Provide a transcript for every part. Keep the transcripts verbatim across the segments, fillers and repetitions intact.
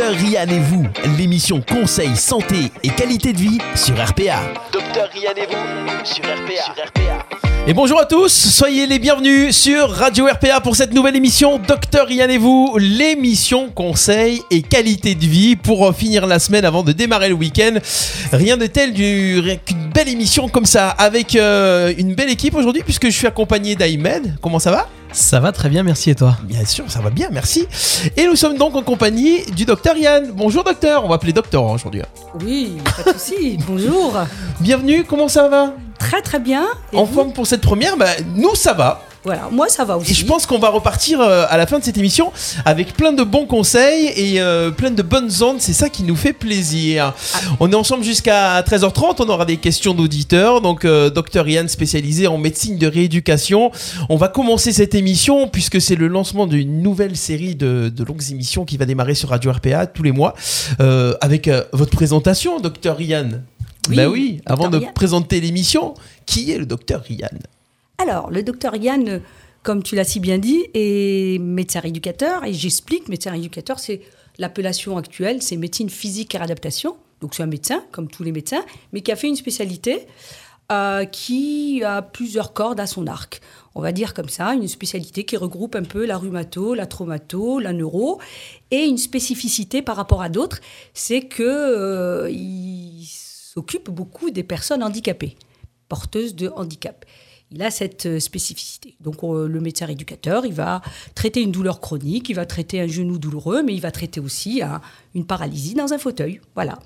Docteur Rianez-vous, l'émission Conseil, Santé et Qualité de Vie sur R P A. Docteur Rianez-vous sur R P A. Sur R P A. Et bonjour à tous, soyez les bienvenus sur Radio R P A pour cette nouvelle émission Docteur Rianez-vous, l'émission conseil et qualité de vie pour finir la semaine avant de démarrer le week-end. Rien de tel du... qu'une belle émission comme ça avec euh, une belle équipe aujourd'hui puisque je suis accompagné d'Aymed. Comment ça va ? Ça va très bien, merci et toi ? Bien sûr, ça va bien, merci. Et nous sommes donc en compagnie du docteur Yann. Bonjour docteur, on va appeler docteur aujourd'hui. Oui, pas de souci. Bonjour. Bienvenue, comment ça va ? Très très bien. Et en forme pour cette première, bah, nous ça va. Voilà, moi ça va aussi. Et je pense qu'on va repartir euh, à la fin de cette émission avec plein de bons conseils et euh, plein de bonnes ondes, c'est ça qui nous fait plaisir. Ah. On est ensemble jusqu'à treize heures trente, on aura des questions d'auditeurs, donc euh, docteur Yann spécialisé en médecine de rééducation. On va commencer cette émission puisque c'est le lancement d'une nouvelle série de, de longues émissions qui va démarrer sur Radio R P A tous les mois euh, avec euh, votre présentation, docteur Yann. Oui, bah oui, avant de présenter l'émission, qui est le docteur Yann ? Alors, le docteur Yann, comme tu l'as si bien dit, est médecin rééducateur. Et j'explique, médecin rééducateur, c'est l'appellation actuelle, c'est médecine physique et réadaptation. Donc, c'est un médecin, comme tous les médecins, mais qui a fait une spécialité euh, qui a plusieurs cordes à son arc. On va dire comme ça, une spécialité qui regroupe un peu la rhumato, la traumato, la neuro. Et une spécificité par rapport à d'autres, c'est qu'il... Euh, s'occupe beaucoup des personnes handicapées, porteuses de handicap. Il a cette spécificité. Donc euh, le médecin rééducateur, il va traiter une douleur chronique, il va traiter un genou douloureux, mais il va traiter aussi hein, une paralysie dans un fauteuil. Voilà.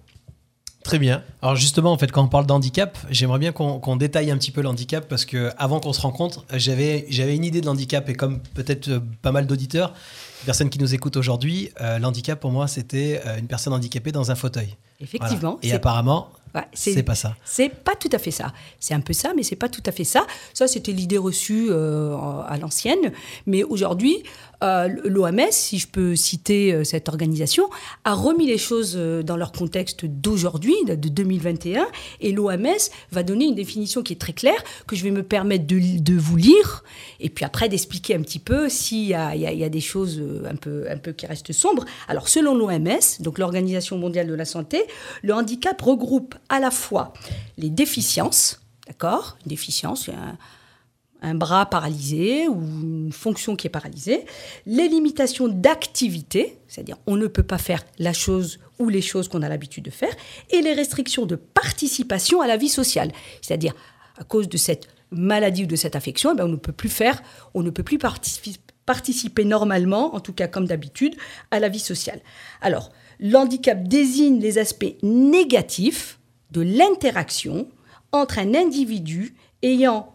Très bien. Alors justement, en fait, quand on parle d'handicap, j'aimerais bien qu'on, qu'on détaille un petit peu l'handicap parce que avant qu'on se rencontre, j'avais, j'avais une idée de l'handicap et comme peut-être pas mal d'auditeurs, personnes qui nous écoutent aujourd'hui, euh, l'handicap pour moi, c'était une personne handicapée dans un fauteuil. Effectivement. Voilà. Et c'est... apparemment... Ouais, c'est, c'est pas ça. C'est pas tout à fait ça. C'est un peu ça, mais c'est pas tout à fait ça. Ça, c'était l'idée reçue euh, à l'ancienne. Mais aujourd'hui, euh, l'O M S, si je peux citer euh, cette organisation, a remis les choses euh, dans leur contexte d'aujourd'hui, de deux mille vingt et un. Et l'O M S va donner une définition qui est très claire, que je vais me permettre de, de vous lire. Et puis après, d'expliquer un petit peu s'il y a, y a, y a des choses un peu, un peu qui restent sombres. Alors, selon l'O M S, donc l'Organisation mondiale de la santé, le handicap regroupe à la fois les déficiences, d'accord ? Une déficience, un, un bras paralysé ou une fonction qui est paralysée, les limitations d'activité, c'est-à-dire on ne peut pas faire la chose ou les choses qu'on a l'habitude de faire, et les restrictions de participation à la vie sociale, c'est-à-dire à cause de cette maladie ou de cette affection, eh bien, on ne peut plus faire, on ne peut plus participer, participer normalement, en tout cas comme d'habitude, à la vie sociale. Alors, l'handicap désigne les aspects négatifs de l'interaction entre un individu ayant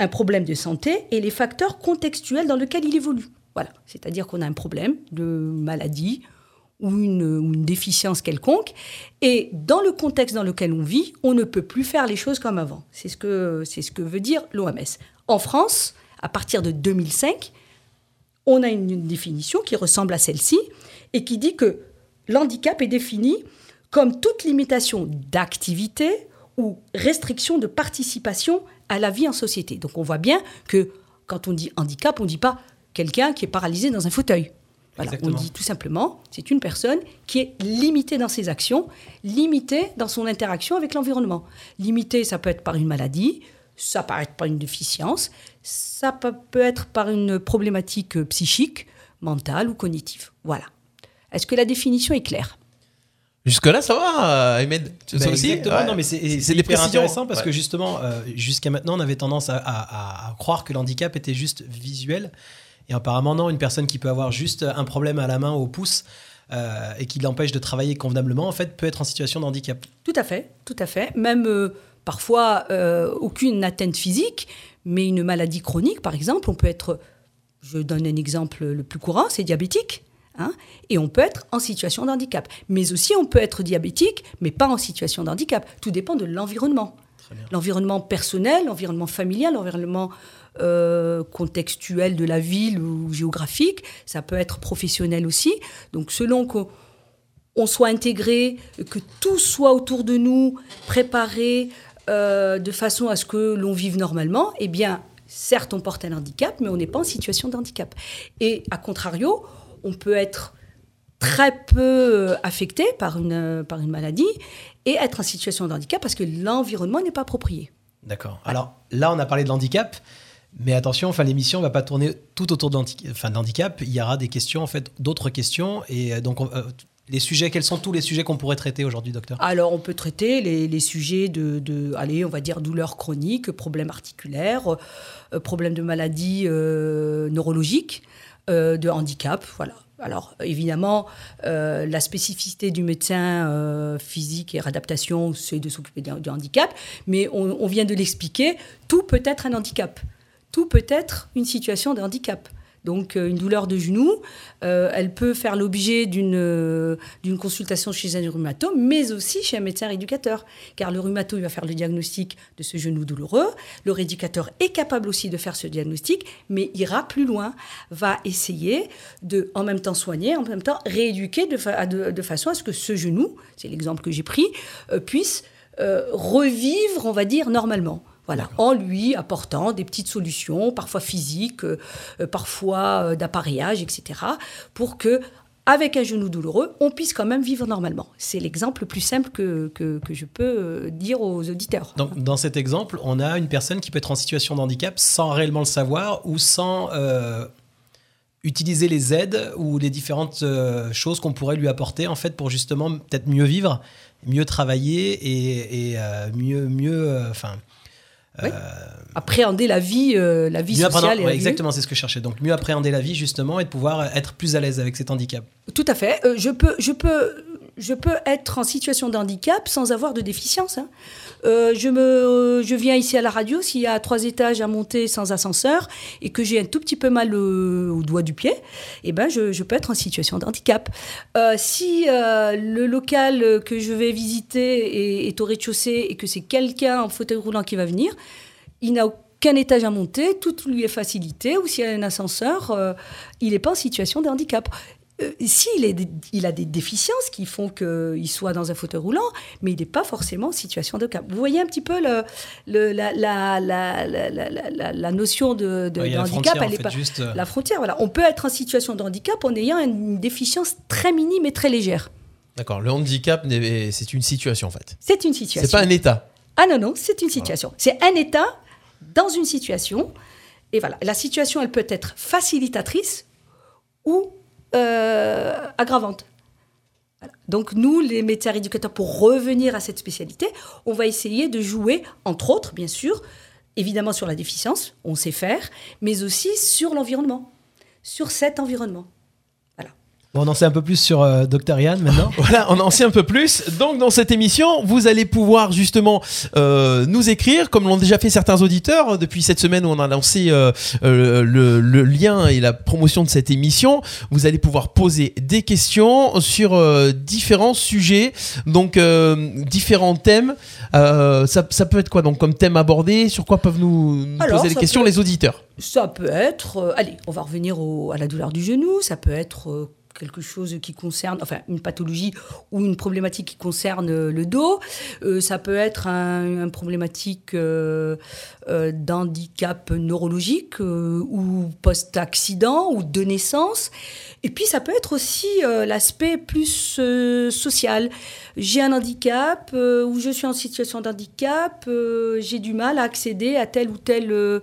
un problème de santé et les facteurs contextuels dans lesquels il évolue. Voilà, c'est-à-dire qu'on a un problème de maladie ou une, ou une déficience quelconque, et dans le contexte dans lequel on vit, on ne peut plus faire les choses comme avant. C'est ce que, c'est ce que veut dire l'O M S. En France, à partir de deux mille cinq, on a une, une définition qui ressemble à celle-ci et qui dit que l'handicap est défini comme toute limitation d'activité ou restriction de participation à la vie en société. Donc on voit bien que quand on dit handicap, on ne dit pas quelqu'un qui est paralysé dans un fauteuil. Voilà, on dit tout simplement, c'est une personne qui est limitée dans ses actions, limitée dans son interaction avec l'environnement. Limitée, ça peut être par une maladie, ça peut être par une déficience, ça peut être par une problématique psychique, mentale ou cognitive. Voilà. Est-ce que la définition est claire ? Jusque-là, ça va, Ahmed. Ça ben aussi, exactement. Ouais. Non, mais c'est, c'est, c'est hyper intéressant parce ouais. que justement, euh, jusqu'à maintenant, on avait tendance à, à, à croire que l'handicap était juste visuel. Et apparemment, non, une personne qui peut avoir juste un problème à la main ou au pouce euh, et qui l'empêche de travailler convenablement, en fait, peut être en situation de handicap. Tout à fait, tout à fait. Même euh, parfois, euh, aucune atteinte physique, mais une maladie chronique, par exemple. On peut être, je donne un exemple le plus courant, c'est diabétique. Hein, et on peut être en situation de handicap. Mais aussi, on peut être diabétique, mais pas en situation de handicap. Tout dépend de l'environnement. L'environnement personnel, l'environnement familial, l'environnement euh, contextuel de la ville ou géographique. Ça peut être professionnel aussi. Donc, selon qu'on on soit intégré, que tout soit autour de nous, préparé euh, de façon à ce que l'on vive normalement, eh bien, certes, on porte un handicap, mais on n'est pas en situation de handicap. Et à contrario, on peut être très peu affectées par une, par une maladie et être en situation de handicap parce que l'environnement n'est pas approprié. D'accord. Ouais. Alors là, on a parlé de l'handicap, mais attention, enfin, l'émission ne va pas tourner tout autour de l'handicap. Enfin, l'handicap, il y aura des questions, en fait, d'autres questions. Et donc, on, euh, les sujets, quels sont tous les sujets qu'on pourrait traiter aujourd'hui, docteur ? Alors, on peut traiter les, les sujets de, de, allez, on va dire douleurs chroniques, problèmes articulaires, euh, problèmes de maladies euh, neurologiques, euh, de handicap, voilà. Alors, évidemment, euh, la spécificité du médecin euh, physique et réadaptation, c'est de s'occuper du handicap, mais on, on vient de l'expliquer, tout peut être un handicap, tout peut être une situation de handicap. Donc, une douleur de genou, euh, elle peut faire l'objet d'une, euh, d'une consultation chez un rhumato, mais aussi chez un médecin rééducateur. Car le rhumato, il va faire le diagnostic de ce genou douloureux. Le rééducateur est capable aussi de faire ce diagnostic, mais ira plus loin, va essayer de, en même temps, soigner, en même temps, rééduquer de, fa- de, de façon à ce que ce genou, c'est l'exemple que j'ai pris, euh, puisse euh, revivre, on va dire, normalement. Voilà, d'accord. En lui apportant des petites solutions, parfois physiques, euh, parfois euh, d'appareillage, et cetera, pour que, avec un genou douloureux, on puisse quand même vivre normalement. C'est l'exemple le plus simple que, que, que je peux dire aux auditeurs. Donc, dans cet exemple, on a une personne qui peut être en situation de handicap sans réellement le savoir ou sans euh, utiliser les aides ou les différentes euh, choses qu'on pourrait lui apporter en fait pour justement peut-être mieux vivre, mieux travailler et, et euh, mieux, mieux, euh, enfin. Oui. Euh... Appréhender la vie, euh, la vie sociale. Et ouais, la exactement, vie. C'est ce que je cherchais. Donc, mieux appréhender la vie, justement, et de pouvoir être plus à l'aise avec cet handicap. Tout à fait. Euh, je peux, je peux, je peux être en situation de handicap sans avoir de déficience. Hein. Euh, je, me, euh, je viens ici à la radio, s'il y a trois étages à monter sans ascenseur et que j'ai un tout petit peu mal euh, au doigt du pied, eh ben, je, je peux être en situation de handicap. Euh, si euh, le local que je vais visiter est, est au rez-de-chaussée et que c'est quelqu'un en fauteuil roulant qui va venir, il n'a aucun étage à monter, tout lui est facilité, ou s'il y a un ascenseur, euh, il n'est pas en situation de handicap. Euh, S'il est, il a des déficiences qui font qu'il soit dans un fauteuil roulant, mais il n'est pas forcément en situation de handicap. Vous voyez un petit peu le, le, la, la, la, la, la, la notion de, de, ouais, de handicap. Elle est pas, juste... La frontière, voilà. On peut être en situation de handicap en ayant une déficience très minime et très légère. D'accord. Le handicap, c'est une situation en fait. C'est une situation. C'est pas un état. Ah non, non, c'est une situation. Voilà. C'est un état dans une situation. Et voilà. La situation, elle peut être facilitatrice ou Euh, aggravante. Voilà. Donc nous, les médecins éducateurs, pour revenir à cette spécialité, on va essayer de jouer, entre autres, bien sûr, évidemment sur la déficience, on sait faire, mais aussi sur l'environnement, sur cet environnement. Voilà. Bon, on en sait un peu plus sur euh, Docteur Yann maintenant. Voilà, on en sait un peu plus. Donc dans cette émission, vous allez pouvoir justement euh, nous écrire, comme l'ont déjà fait certains auditeurs depuis cette semaine où on a lancé euh, euh, le, le lien et la promotion de cette émission. Vous allez pouvoir poser des questions sur euh, différents sujets, donc euh, différents thèmes. Euh, ça, ça peut être quoi donc comme thème abordé ? Sur quoi peuvent nous Alors, poser des questions être, les auditeurs ? Ça peut être, euh, allez, on va revenir au, à la douleur du genou. Ça peut être euh, quelque chose qui concerne, enfin une pathologie ou une problématique qui concerne le dos. Euh, ça peut être un, un problématique euh, euh, d'handicap neurologique euh, ou post-accident ou de naissance. Et puis ça peut être aussi euh, l'aspect plus euh, social. J'ai un handicap euh, ou je suis en situation de handicap, euh, j'ai du mal à accéder à telle ou telle... Euh,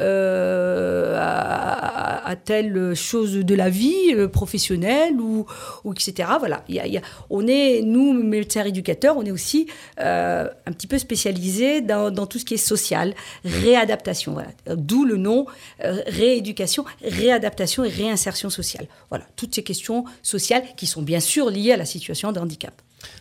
Euh, à, à, à telle chose de la vie euh, professionnelle ou, ou et cetera. Voilà. Il y a, il y a, on est, nous, médecins éducateurs, on est aussi euh, un petit peu spécialisés dans, dans tout ce qui est social, réadaptation. Voilà. D'où le nom euh, rééducation, réadaptation et réinsertion sociale. Voilà. Toutes ces questions sociales qui sont bien sûr liées à la situation de handicap.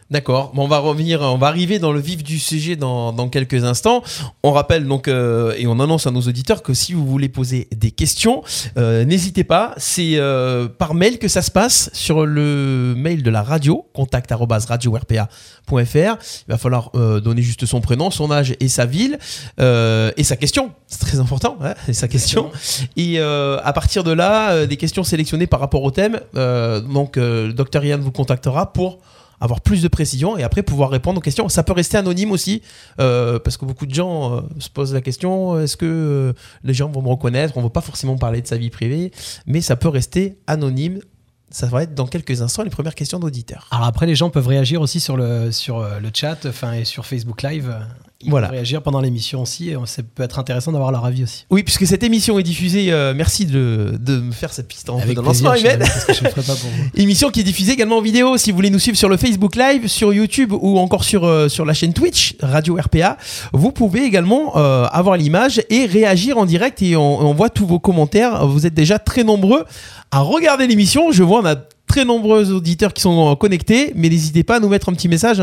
D'accord, bon, on va revenir, on va arriver dans le vif du sujet dans, dans quelques instants. On rappelle donc euh, et on annonce à nos auditeurs que si vous voulez poser des questions, euh, n'hésitez pas. C'est euh, par mail que ça se passe sur le mail de la radio, contact arobase radio r p a point f r. Il va falloir euh, donner juste son prénom, son âge et sa ville euh, et sa question. C'est très important, hein, et sa question. Et euh, à partir de là, euh, des questions sélectionnées par rapport au thème. Euh, donc, euh, le docteur Yann vous contactera pour avoir plus de précision et après pouvoir répondre aux questions. Ça peut rester anonyme aussi, euh, parce que beaucoup de gens euh, se posent la question, est-ce que euh, les gens vont me reconnaître ? On ne veut pas forcément parler de sa vie privée, mais ça peut rester anonyme Ça va être dans quelques instants les premières questions d'auditeurs. Alors après, les gens peuvent réagir aussi sur le, sur le chat, enfin, et sur Facebook Live. Ils voilà. peuvent réagir pendant l'émission aussi. Et ça peut être intéressant d'avoir leur avis aussi. Oui, puisque cette émission est diffusée. Euh, merci de, de me faire cette piste en fait de lancement, Imen. Parce que je ne ferai pas pour vous. Émission qui est diffusée également en vidéo. Si vous voulez nous suivre sur le Facebook Live, sur YouTube ou encore sur, euh, sur la chaîne Twitch, Radio R P A, vous pouvez également euh, avoir l'image et réagir en direct. Et on, on voit tous vos commentaires. Vous êtes déjà très nombreux à regarder l'émission. Je vois, on a très nombreux auditeurs qui sont connectés, mais n'hésitez pas à nous mettre un petit message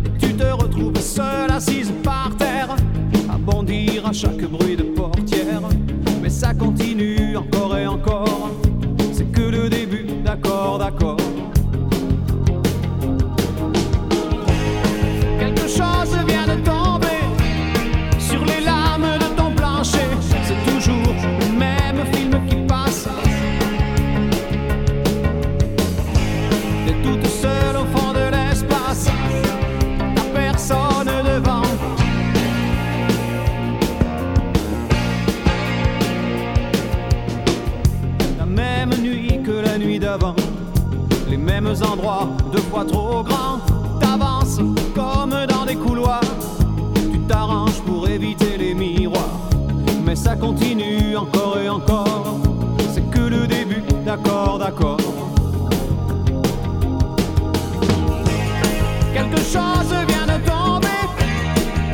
Tu te retrouves seule assise par terre, à bondir à chaque bruit de portière. Mais ça continue encore et encore, c'est que le début, d'accord, d'accord. Quelque chose vient de tomber sur les lames de ton plancher. C'est toujours le même film qui passe, t'es toute seule au fond de l'espace, personne devant. La même nuit que la nuit d'avant, les mêmes endroits, deux fois trop grands. T'avances comme dans des couloirs, tu t'arranges pour éviter les miroirs. Mais ça continue encore et encore, c'est que le début, d'accord, d'accord. Quelque chose vient de tomber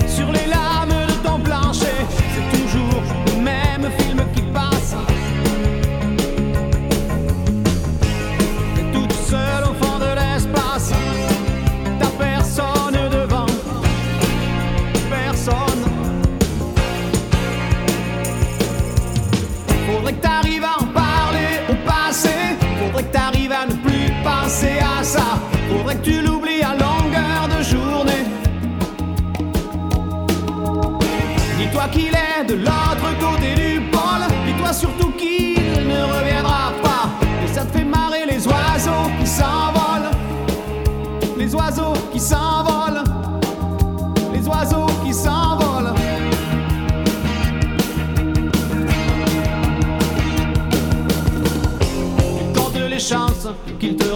sur les lames de ton plancher. C'est toujours le même film qui passe, t'es toute seule au fond de l'espace, t'as personne devant. Personne. Faudrait que t'arrives à en parler au passé, faudrait que t'arrives à ne plus penser à ça, faudrait que tu l'oublies à longueur de journée. Dis-toi qu'il est de l'autre côté du pôle, dis-toi surtout qu'il ne reviendra pas. Et ça te fait marrer les oiseaux qui s'envolent, les oiseaux qui s'envolent, les oiseaux qui s'envolent. Les chances qu'il te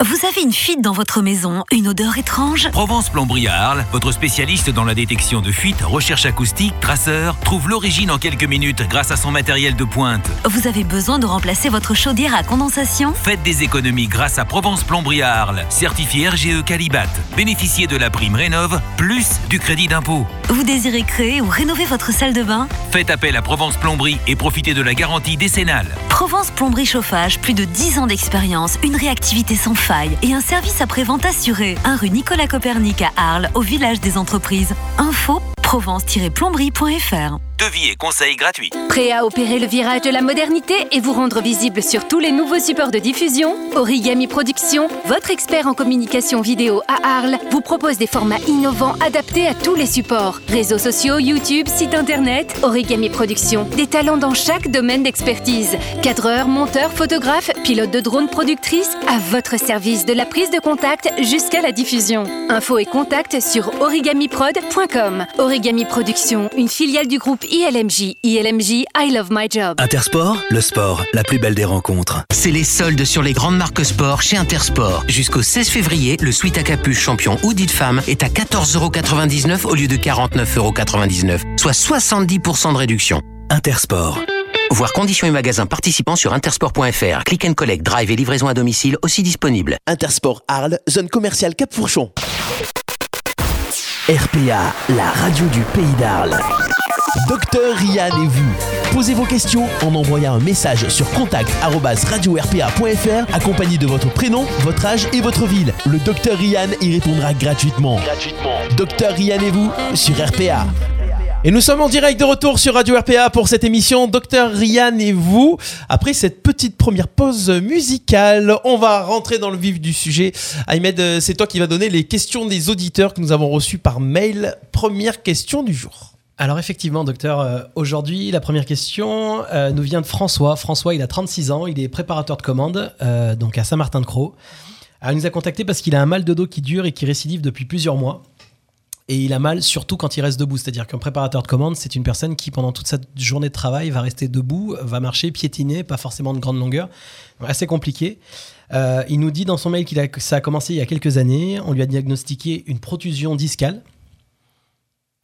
Vous avez une fuite dans votre maison, une odeur étrange ? Provence Plomberie à Arles, votre spécialiste dans la détection de fuites, recherche acoustique, traceur, trouve l'origine en quelques minutes grâce à son matériel de pointe. Vous avez besoin de remplacer votre chaudière à condensation ? Faites des économies grâce à Provence Plomberie à Arles, certifié R G E Qualibat. Bénéficiez de la prime Rénov', plus du crédit d'impôt. Vous désirez créer ou rénover votre salle de bain ? Faites appel à Provence Plomberie et profitez de la garantie décennale. Provence Plomberie Chauffage, plus de dix ans d'expérience, une réactivité sans fin et un service après-vente assuré. un rue Nicolas Copernic à Arles, au village des entreprises. Info, provence tiret plomberie point f r. devis et conseils gratuits. Prêt à opérer le virage de la modernité et vous rendre visible sur tous les nouveaux supports de diffusion? Origami Production, votre expert en communication vidéo à Arles, vous propose des formats innovants adaptés à tous les supports. Réseaux sociaux, YouTube, site internet, Origami Production. Des talents dans chaque domaine d'expertise. Cadreur, monteur, photographe, pilote de drone, productrice, à votre service de la prise de contact jusqu'à la diffusion. Infos et contacts sur origami prod point com. Origami Production, une filiale du groupe I L M J. I L M J, I love my job. Intersport, le sport, la plus belle des rencontres. C'est les soldes sur les grandes marques sport chez Intersport. Jusqu'au seize février, le sweat à capuche champion hoodie de femme est à quatorze euros quatre-vingt-dix-neuf au lieu de quarante-neuf euros quatre-vingt-dix-neuf, soit soixante-dix pour cent de réduction. Intersport. Voir conditions et magasins participants sur intersport point fr. Click and collect, drive et livraison à domicile aussi disponible. Intersport Arles, zone commerciale Cap-Fourchon. R P A, la radio du pays d'Arles. Docteur Yann et vous. Posez vos questions en envoyant un message sur contact arobase radio r p a point f r accompagné de votre prénom, votre âge et votre ville. Le Docteur Yann y répondra gratuitement. Gratuitement. Docteur Yann et vous sur R P A. Et nous sommes en direct de retour sur Radio R P A pour cette émission Docteur Rianne et vous. Après cette petite première pause musicale, on va rentrer dans le vif du sujet. Ahmed, c'est toi qui vas donner les questions des auditeurs que nous avons reçues par mail. Première question du jour. Alors effectivement, docteur, euh, aujourd'hui, la première question euh, nous vient de François. François, il a trente-six ans, il est préparateur de commandes, euh, donc à Saint-Martin-de-Croix. Alors, il nous a contacté parce qu'il a un mal de dos qui dure et qui récidive depuis plusieurs mois. Et il a mal surtout quand il reste debout, c'est-à-dire qu'un préparateur de commande, c'est une personne qui pendant toute sa journée de travail va rester debout, va marcher, piétiner, pas forcément de grande longueur, assez compliqué. Euh, il nous dit dans son mail qu'il a, que ça a commencé il y a quelques années, on lui a diagnostiqué une protusion discale.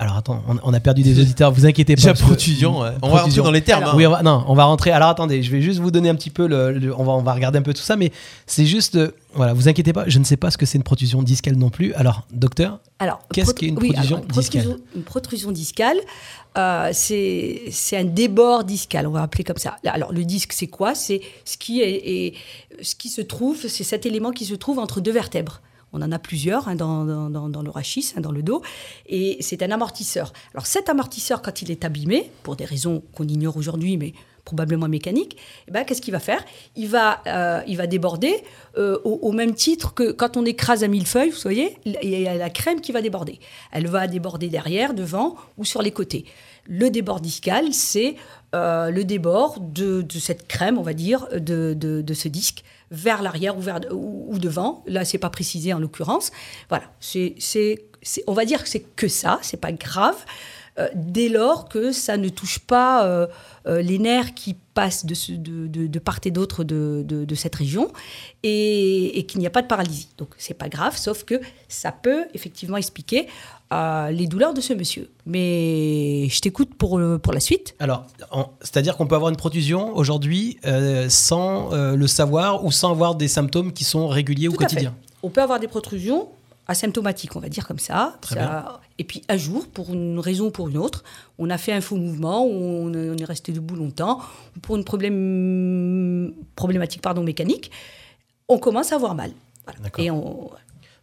Alors attends, on, on a perdu des auditeurs, vous inquiétez pas. Déjà protusion, que, ouais. protusion, on va rentrer dans les termes. Alors, hein. Oui, on va, non, on va rentrer. Alors attendez, je vais juste vous donner un petit peu, le, le, on, va, on va regarder un peu tout ça, mais c'est juste... Euh, Voilà, vous inquiétez pas, je ne sais pas ce que c'est une protrusion discale non plus. Alors, docteur, alors, qu'est-ce prot- qu'est une protrusion oui, alors, une discale protrusion, Une protrusion discale, euh, c'est, c'est un débord discal, on va appeler comme ça. Alors, le disque, c'est quoi? C'est ce qui, est, est, ce qui se trouve, c'est cet élément qui se trouve entre deux vertèbres. On en a plusieurs hein, dans, dans, dans le rachis, hein, dans le dos, et c'est un amortisseur. Alors, cet amortisseur, quand il est abîmé, pour des raisons qu'on ignore aujourd'hui, mais... probablement mécanique, eh ben, qu'est-ce qu'il va faire? il va, euh, il va déborder euh, au, au même titre que quand on écrase un millefeuille, vous voyez, il y a la crème qui va déborder. Elle va déborder derrière, devant ou sur les côtés. Le débord discal, c'est euh, le débord de, de cette crème, on va dire, de, de, de ce disque, vers l'arrière ou, vers, ou, ou devant. Là, ce n'est pas précisé en l'occurrence. Voilà, c'est, c'est, c'est, on va dire que c'est que ça, ce n'est pas grave. Euh, dès lors que ça ne touche pas euh, euh, les nerfs qui passent de, ce, de, de, de part et d'autre de, de, de cette région et, et qu'il n'y a pas de paralysie. Donc, ce n'est pas grave, sauf que ça peut effectivement expliquer euh, les douleurs de ce monsieur. Mais je t'écoute pour, pour la suite. Alors, en, c'est-à-dire qu'on peut avoir une protrusion aujourd'hui euh, sans euh, le savoir ou sans avoir des symptômes qui sont réguliers Tout au quotidien. On peut avoir des protrusions asymptomatique, on va dire comme ça. ça et puis un jour, pour une raison ou pour une autre, on a fait un faux mouvement, on, on est resté debout longtemps, pour une problème, problématique pardon, mécanique, on commence à avoir mal. Voilà. Et on...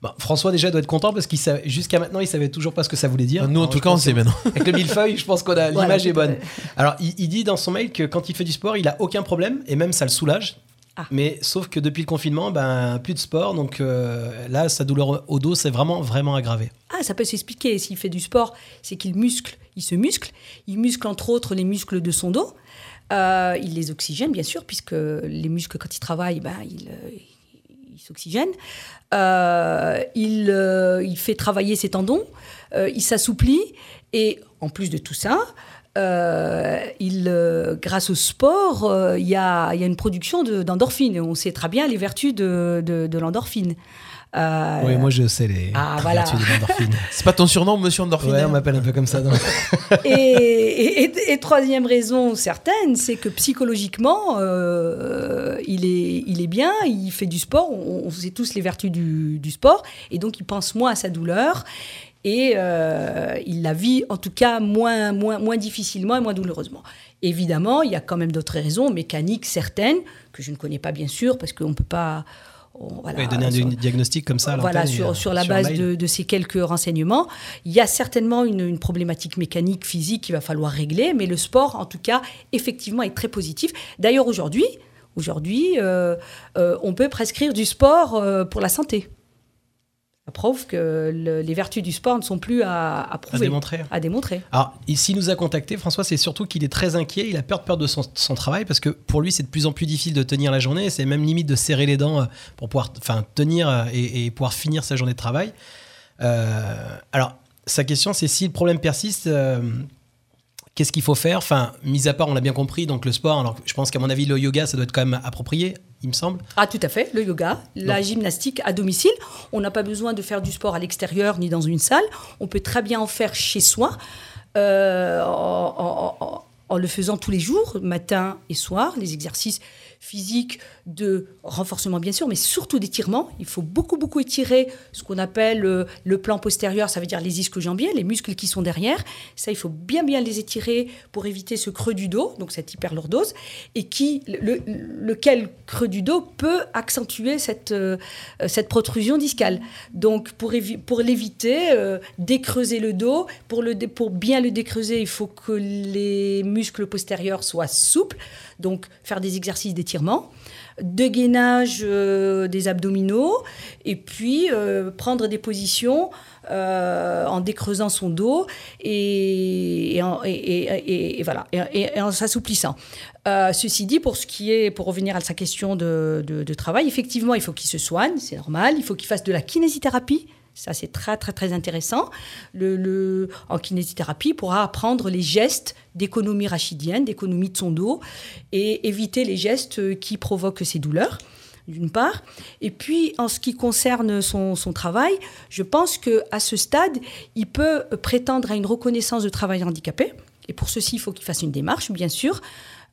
bah, François déjà doit être content parce qu'il savait, jusqu'à maintenant il savait toujours pas ce que ça voulait dire. Nous en, en tout cas on sait maintenant. Avec le millefeuille, je pense qu'on a l'image voilà, est bonne. Alors il, il dit dans son mail que quand il fait du sport, il a aucun problème et même ça le soulage. Ah. Mais sauf que depuis le confinement, ben, plus de sport, donc euh, là, sa douleur au dos, c'est vraiment, vraiment aggravé. Ah, ça peut s'expliquer. S'il fait du sport, c'est qu'il muscle, il se muscle. Il muscle entre autres les muscles de son dos. Euh, il les oxygène, bien sûr, puisque les muscles, quand ils travaillent, ben, ils, ils s'oxygènent. Euh, il, euh, il fait travailler ses tendons, euh, il s'assouplit. Et en plus de tout ça... Euh, il, euh, grâce au sport, il euh, y, y a une production de, d'endorphine. On sait très bien les vertus de, de, de l'endorphine. Euh... Oui, moi je sais les ah, voilà. vertus de l'endorphine. C'est pas ton surnom, monsieur Endorphine? Ouais, on m'appelle un peu comme ça. Non et, et, et, et troisième raison certaine, c'est que psychologiquement, euh, il, est, il est bien, il fait du sport, on, on sait tous les vertus du, du sport, et donc il pense moins à sa douleur. Et euh, il la vit en tout cas moins, moins, moins difficilement et moins douloureusement. Évidemment, il y a quand même d'autres raisons mécaniques certaines, que je ne connais pas bien sûr, parce qu'on ne peut pas On, voilà, oui, donner un sur, diagnostic comme ça à l'antenne. Voilà, sur, sur la sur base de, de ces quelques renseignements. Il y a certainement une, une problématique mécanique, physique qu'il va falloir régler, mais le sport, en tout cas, effectivement, est très positif. D'ailleurs, aujourd'hui, aujourd'hui euh, euh, on peut prescrire du sport euh, pour la santé. La preuve que le, les vertus du sport ne sont plus à, à prouver, à démontrer. à démontrer. Alors, s'il nous a contacté, François, c'est surtout qu'il est très inquiet, il a peur de perdre de son, son travail, parce que pour lui, c'est de plus en plus difficile de tenir la journée, c'est même limite de serrer les dents pour pouvoir enfin, tenir et, et pouvoir finir sa journée de travail. Euh, alors, sa question, c'est si le problème persiste, euh, qu'est-ce qu'il faut faire? Enfin, mis à part, on l'a bien compris, donc le sport, alors je pense qu'à mon avis, le yoga, ça doit être quand même approprié. Il me semble. Ah, tout à fait, le yoga, la non. gymnastique à domicile. On n'a pas besoin de faire du sport à l'extérieur ni dans une salle. On peut très bien en faire chez soi, euh, en, en, en le faisant tous les jours, matin et soir. Les exercices physiques de renforcement, bien sûr, mais surtout d'étirement. Il faut beaucoup, beaucoup étirer ce qu'on appelle le, le plan postérieur, ça veut dire les ischio-jambiers, les muscles qui sont derrière. Ça, il faut bien, bien les étirer pour éviter ce creux du dos, donc cette hyperlordose, et qui, le, lequel creux du dos peut accentuer cette, euh, cette protrusion discale. Donc, pour, évi- pour l'éviter, euh, décreuser le dos. Pour, le, pour bien le décreuser, il faut que les muscles postérieurs soient souples. Donc, faire des exercices d'étirement, de gainage euh, des abdominaux, et puis euh, prendre des positions euh, en décreusant son dos et, et, en, et, et, et, voilà, et, et en s'assouplissant. Euh, ceci dit, pour ce qui est, pour revenir à sa question de, de, de travail, effectivement, il faut qu'il se soigne, c'est normal. Il faut qu'il fasse de la kinésithérapie. Ça, c'est très, très, très intéressant. Le, le, en kinésithérapie, il pourra apprendre les gestes d'économie rachidienne, d'économie de son dos, et éviter les gestes qui provoquent ses douleurs, d'une part. Et puis, en ce qui concerne son, son travail, je pense qu'à ce stade, il peut prétendre à une reconnaissance de travail handicapé. Et pour ceci, il faut qu'il fasse une démarche, bien sûr,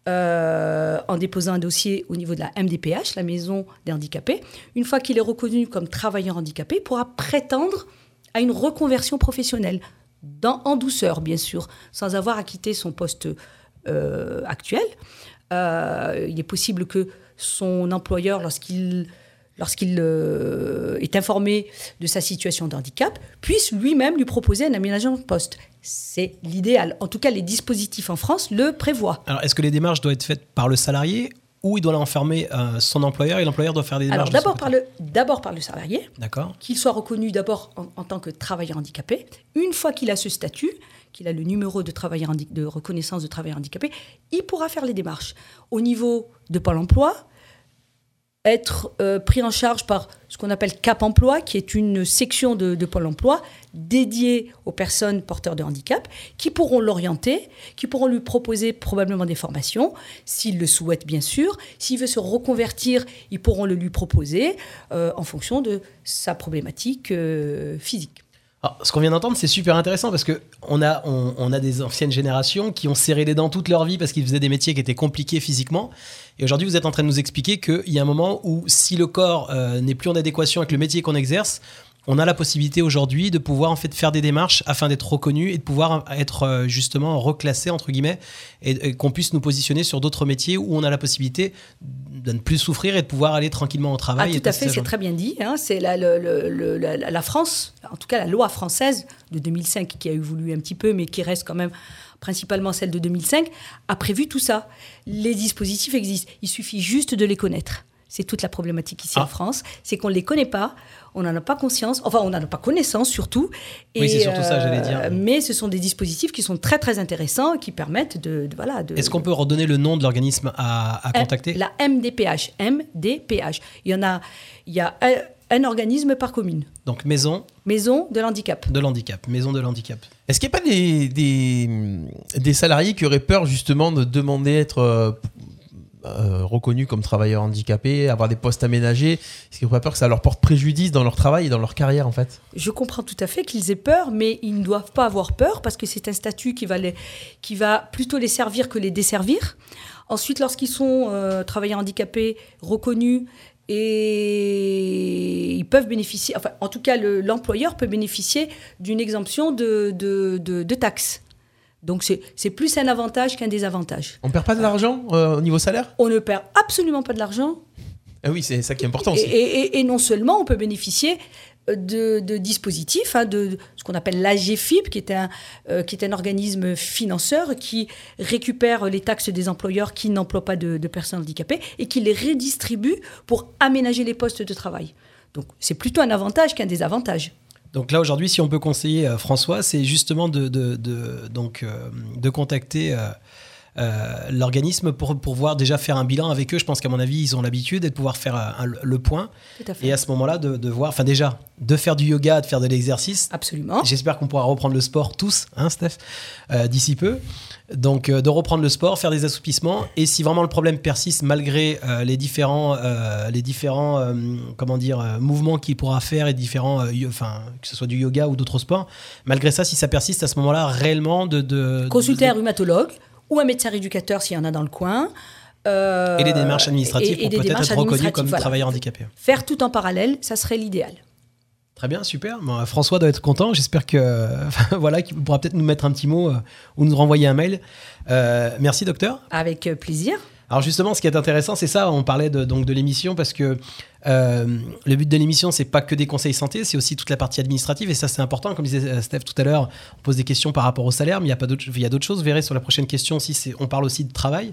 Euh, en déposant un dossier au niveau de la M D P H, la Maison des Handicapés. Une fois qu'il est reconnu comme travailleur handicapé, il pourra prétendre à une reconversion professionnelle, dans, en douceur bien sûr, sans avoir à quitter son poste euh, actuel. Euh, il est possible que son employeur, lorsqu'il, lorsqu'il euh, est informé de sa situation de handicap, puisse lui-même lui proposer un aménagement de poste. C'est l'idéal. En tout cas, les dispositifs en France le prévoient. Alors, est-ce que les démarches doivent être faites par le salarié ou il doit l'enfermer euh, son employeur et l'employeur doit faire des démarches? Alors, d'abord, de par le, d'abord par le salarié, d'accord, qu'il soit reconnu d'abord en, en tant que travailleur handicapé. Une fois qu'il a ce statut, qu'il a le numéro de, travailleur handi- de reconnaissance de travailleur handicapé, il pourra faire les démarches. Au niveau de Pôle emploi, être euh, pris en charge par ce qu'on appelle Cap Emploi, qui est une section de, de Pôle emploi dédiée aux personnes porteurs de handicap, qui pourront l'orienter, qui pourront lui proposer probablement des formations, s'il le souhaite bien sûr. S'il veut se reconvertir, ils pourront le lui proposer euh, en fonction de sa problématique euh, physique. Alors, ce qu'on vient d'entendre, c'est super intéressant parce qu'on a, on, on a des anciennes générations qui ont serré les dents toute leur vie parce qu'ils faisaient des métiers qui étaient compliqués physiquement. Et aujourd'hui, vous êtes en train de nous expliquer qu'il y a un moment où, si le corps euh, n'est plus en adéquation avec le métier qu'on exerce, on a la possibilité aujourd'hui de pouvoir en fait, faire des démarches afin d'être reconnu et de pouvoir être euh, justement reclassé, entre guillemets, et, et qu'on puisse nous positionner sur d'autres métiers où on a la possibilité de ne plus souffrir et de pouvoir aller tranquillement au travail. Ah, tout à fait, c'est très bien dit. Hein, c'est la, le, le, la, la France, en tout cas la loi française de deux mille cinq, qui a évolué un petit peu, mais qui reste quand même principalement celle de deux mille cinq, a prévu tout ça. Les dispositifs existent, il suffit juste de les connaître. C'est toute la problématique ici ah. en France, c'est qu'on ne les connaît pas, on n'en a pas conscience, enfin on n'en a pas connaissance surtout. Et oui, c'est surtout euh, ça, j'allais dire. Mais ce sont des dispositifs qui sont très très intéressants, qui permettent de... de, voilà, de Est-ce qu'on peut redonner le nom de l'organisme à, à contacter? La M D P H, M D P H. Il y en a, il y a un, un organisme par commune. Donc maison Maison de l'handicap. De l'handicap, maison de l'handicap. Est-ce qu'il n'y a pas des, des, des salariés qui auraient peur justement de demander être... Euh, Euh, reconnus comme travailleurs handicapés, avoir des postes aménagés? Est-ce qu'ils n'ont pas peur que ça leur porte préjudice dans leur travail et dans leur carrière en fait? Je comprends tout à fait qu'ils aient peur, mais ils ne doivent pas avoir peur parce que c'est un statut qui va, les, qui va plutôt les servir que les desservir. Ensuite, lorsqu'ils sont euh, travailleurs handicapés reconnus, et ils peuvent bénéficier, enfin, en tout cas le, l'employeur peut bénéficier d'une exemption de, de, de, de taxes. Donc, c'est, c'est plus un avantage qu'un désavantage. On ne perd pas de l'argent euh, au niveau salaire ? On ne perd absolument pas de l'argent. Ah oui, c'est ça qui est important aussi. Et, et, et non seulement on peut bénéficier de, de dispositifs, hein, de, de ce qu'on appelle l'A G E F I P H, qui est un, euh, qui est un organisme financeur qui récupère les taxes des employeurs qui n'emploient pas de, de personnes handicapées et qui les redistribue pour aménager les postes de travail. Donc c'est plutôt un avantage qu'un désavantage. Donc là, aujourd'hui, si on peut conseiller euh, François, c'est justement de, de, de, donc, euh, de contacter euh, euh, l'organisme pour, pour voir déjà faire un bilan avec eux. Je pense qu'à mon avis, ils ont l'habitude et de pouvoir faire un, le point. Tout à fait. Et à ce moment-là, de, de voir, enfin déjà, de faire du yoga, de faire de l'exercice. Absolument. J'espère qu'on pourra reprendre le sport tous, hein Steph, euh, d'ici peu. Donc euh, de reprendre le sport, faire des assouplissements. Et si vraiment le problème persiste malgré euh, les différents, euh, les différents euh, comment dire, euh, mouvements qu'il pourra faire et différents, euh, yo- que ce soit du yoga ou d'autres sports, malgré ça, si ça persiste, à ce moment-là, réellement de... de consulter de, de... un rhumatologue ou un médecin rééducateur s'il y en a dans le coin. Euh, et les démarches administratives et, et pour peut-être être reconnu comme voilà. travailleur handicapé. Faire tout en parallèle, ça serait l'idéal. Très bien, super. Bon, François doit être content. J'espère que enfin, voilà, qu'il pourra peut-être nous mettre un petit mot euh, ou nous renvoyer un mail. Euh, merci, docteur. Avec plaisir. Alors justement, ce qui est intéressant, c'est ça. On parlait de, donc de l'émission parce que euh, le but de l'émission, c'est pas que des conseils santé, c'est aussi toute la partie administrative et ça, c'est important. Comme disait Steph tout à l'heure, on pose des questions par rapport au salaire, mais il y a pas d'autres, il y a d'autres choses. Vous verrez sur la prochaine question si c'est, on parle aussi de travail.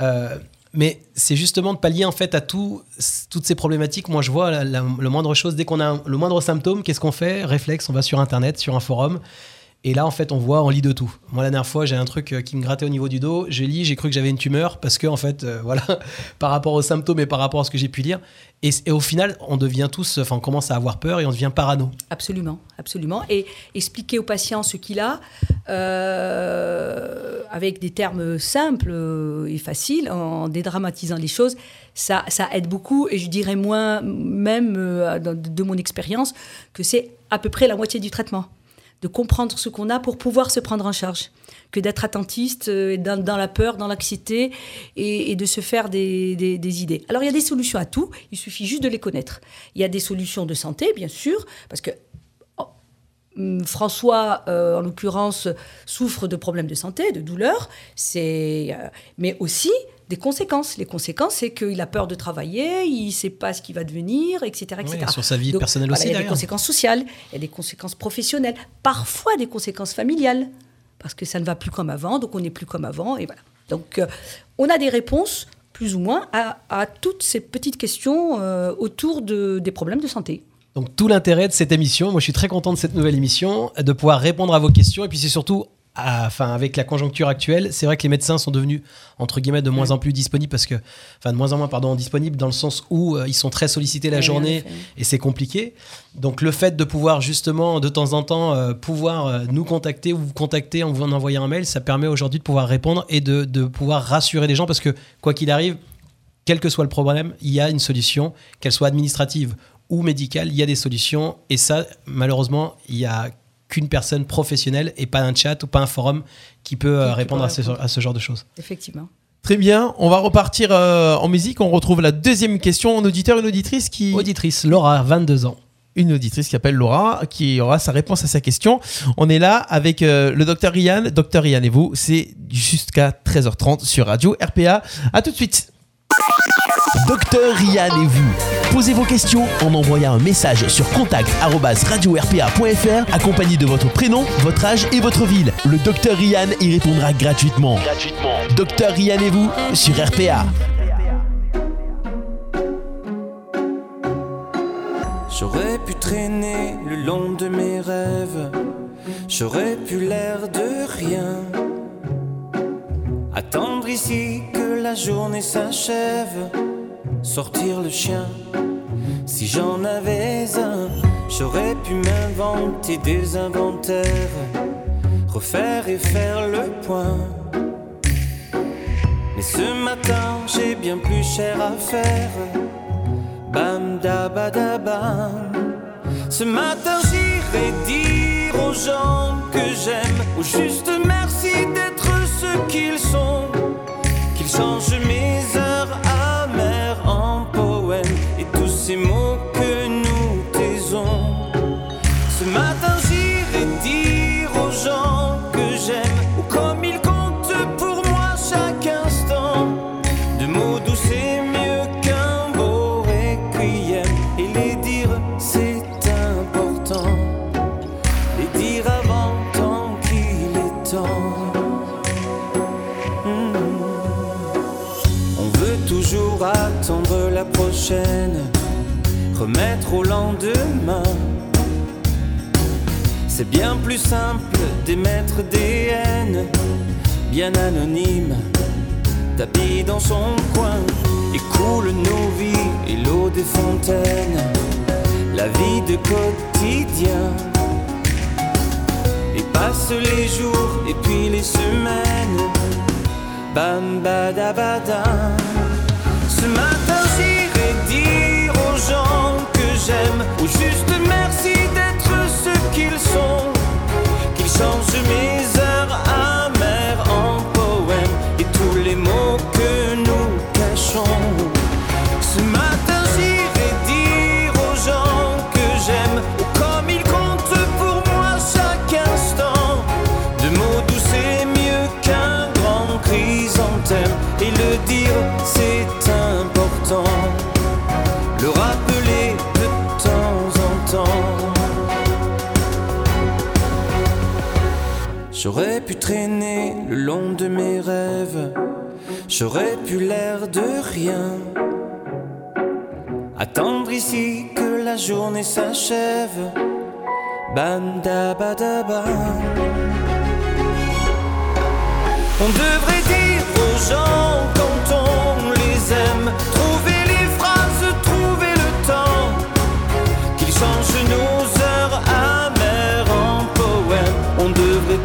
Euh, Mais c'est justement de pallier en fait à tout, toutes ces problématiques. Moi, je vois la, la, la moindre chose. Dès qu'on a un, le moindre symptôme, qu'est-ce qu'on fait ? Réflexe, on va sur Internet, sur un forum. Et là, en fait, on voit, on lit de tout. Moi, la dernière fois, j'ai un truc qui me grattait au niveau du dos. J'ai lu, j'ai cru que j'avais une tumeur parce que, en fait, euh, voilà, par rapport aux symptômes et par rapport à ce que j'ai pu lire. Et, et au final, on devient tous, enfin, on commence à avoir peur et on devient parano. Absolument, absolument. Et expliquer au patient ce qu'il a euh, avec des termes simples et faciles, en dédramatisant les choses, ça, ça aide beaucoup. Et je dirais moins, même euh, de mon expérience, que c'est à peu près la moitié du traitement. De comprendre ce qu'on a pour pouvoir se prendre en charge, que d'être attentiste euh, dans, dans la peur, dans l'anxiété et, et de se faire des, des, des idées. Alors, il y a des solutions à tout, il suffit juste de les connaître. Il y a des solutions de santé, bien sûr, parce que oh, François, euh, en l'occurrence, souffre de problèmes de santé, de douleurs, c'est, euh, mais aussi des conséquences. Les conséquences, c'est qu'il a peur de travailler, il ne sait pas ce qu'il va devenir, et cetera et cetera. Oui, sur sa vie Donc, personnelle voilà, aussi, derrière. Il y a des conséquences sociales, il y a des conséquences professionnelles, parfois des conséquences familiales, parce que ça ne va plus comme avant, donc on n'est plus comme avant, et voilà. Donc, euh, on a des réponses, plus ou moins, à, à toutes ces petites questions euh, autour de, des problèmes de santé. Donc, tout l'intérêt de cette émission, moi je suis très content de cette nouvelle émission, de pouvoir répondre à vos questions, et puis c'est surtout... Enfin, avec la conjoncture actuelle, c'est vrai que les médecins sont devenus, entre guillemets, de moins oui. en plus disponibles parce que, enfin, de moins en moins, pardon, disponibles dans le sens où euh, ils sont très sollicités la oui, journée oui, et c'est compliqué. Donc, le fait de pouvoir, justement, de temps en temps, euh, pouvoir euh, nous contacter ou vous contacter en vous en envoyant un mail, ça permet aujourd'hui de pouvoir répondre et de, de pouvoir rassurer les gens parce que, quoi qu'il arrive, quel que soit le problème, il y a une solution, qu'elle soit administrative ou médicale, il y a des solutions et ça, malheureusement, il y a qu'une personne professionnelle et pas un chat ou pas un forum qui peut euh, répondre à ce, à ce genre de choses. Effectivement. Très bien, on va repartir euh, en musique. On retrouve la deuxième question. Un auditeur, une auditrice qui... Auditrice, Laura, vingt-deux ans. Une auditrice qui s'appelle Laura, qui aura sa réponse à sa question. On est là avec euh, le docteur Rian. Docteur Rian et vous, c'est jusqu'à treize heures trente sur Radio R P A. À tout de suite. Docteur Rian et vous, posez vos questions en envoyant un message sur contact arobase radio r p a point f r accompagné de votre prénom, votre âge et votre ville. Le Docteur Rian y répondra gratuitement. Gratuitement. Docteur Rian et vous sur R P A. J'aurais pu traîner le long de mes rêves, j'aurais pu l'air de rien. Attendre ici que la journée s'achève, sortir le chien, si j'en avais un. J'aurais pu m'inventer des inventaires, refaire et faire le point. Mais ce matin j'ai bien plus cher à faire, bam dabadabam. Ce matin j'irai dire aux gens que j'aime, ou juste merci d'être ce qu'ils sont, qu'ils changent mes heures amères en poèmes et tous ces mots que nous taisons. Ce matin j'irai dire aux gens que j'aime, ou comme ils comptent pour moi chaque instant, de mots doux c'est mieux qu'un beau rêve. temps. Mmh. On veut toujours attendre la prochaine, remettre au lendemain. C'est bien plus simple d'émettre des haines, bien anonyme, tapis dans son coin. Et coule nos vies et l'eau des fontaines, la vie de quotidien. Et passent les jours et puis les semaines, bam badabadam. Ce matin j'irai dire aux gens que j'aime, ou juste merci d'être ce qu'ils sont, qu'ils changent mes heures amères en poèmes et tous les mots que nous cachons. Ce matin j'irai dire aux gens que j'aime, ou comme ils comptent pour moi chaque instant. Deux mots doux c'est mieux qu'un grand chrysanthème, et le dire c'est important, le rappeler de temps en temps. J'aurais pu traîner le long de mes rêves, j'aurais pu l'air de rien, attendre ici que la journée s'achève, bandabadaba. On devrait dire aux gens quand on les aime, trouver les phrases, trouver le temps, qu'ils changent nos heures amères en poèmes. On devrait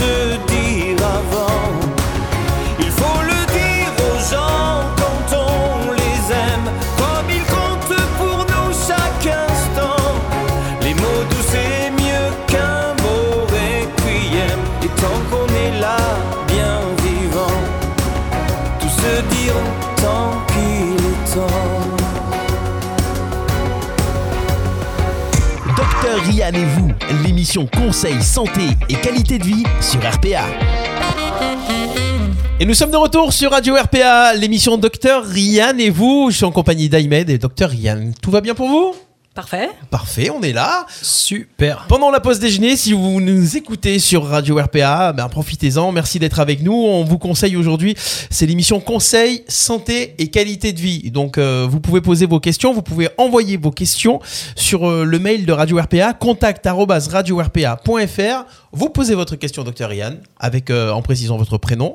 se dire avant. Il faut le dire aux gens quand on les aime, comme ils comptent pour nous chaque instant. Les mots doux c'est mieux qu'un mot requiem, et tant qu'on est là, bien vivant, tous se dire tant qu'il est temps. Docteur Rian et vous, l'émission Conseil, Santé et Qualité de Vie sur R P A. Et nous sommes de retour sur Radio R P A, l'émission Docteur Rian et vous. Je suis en compagnie d'Ahmed et Docteur Rian. Tout va bien pour vous ? Parfait. Parfait, on est là. Super. Pendant la pause déjeuner, si vous nous écoutez sur Radio R P A, ben profitez-en. Merci d'être avec nous. On vous conseille aujourd'hui, c'est l'émission Conseil, Santé et Qualité de Vie. Donc, euh, vous pouvez poser vos questions. Vous pouvez envoyer vos questions sur euh, le mail de Radio R P A, contact arobase radio r p a point f r. Vous posez votre question, Docteur Rian, avec, euh, en précisant votre prénom,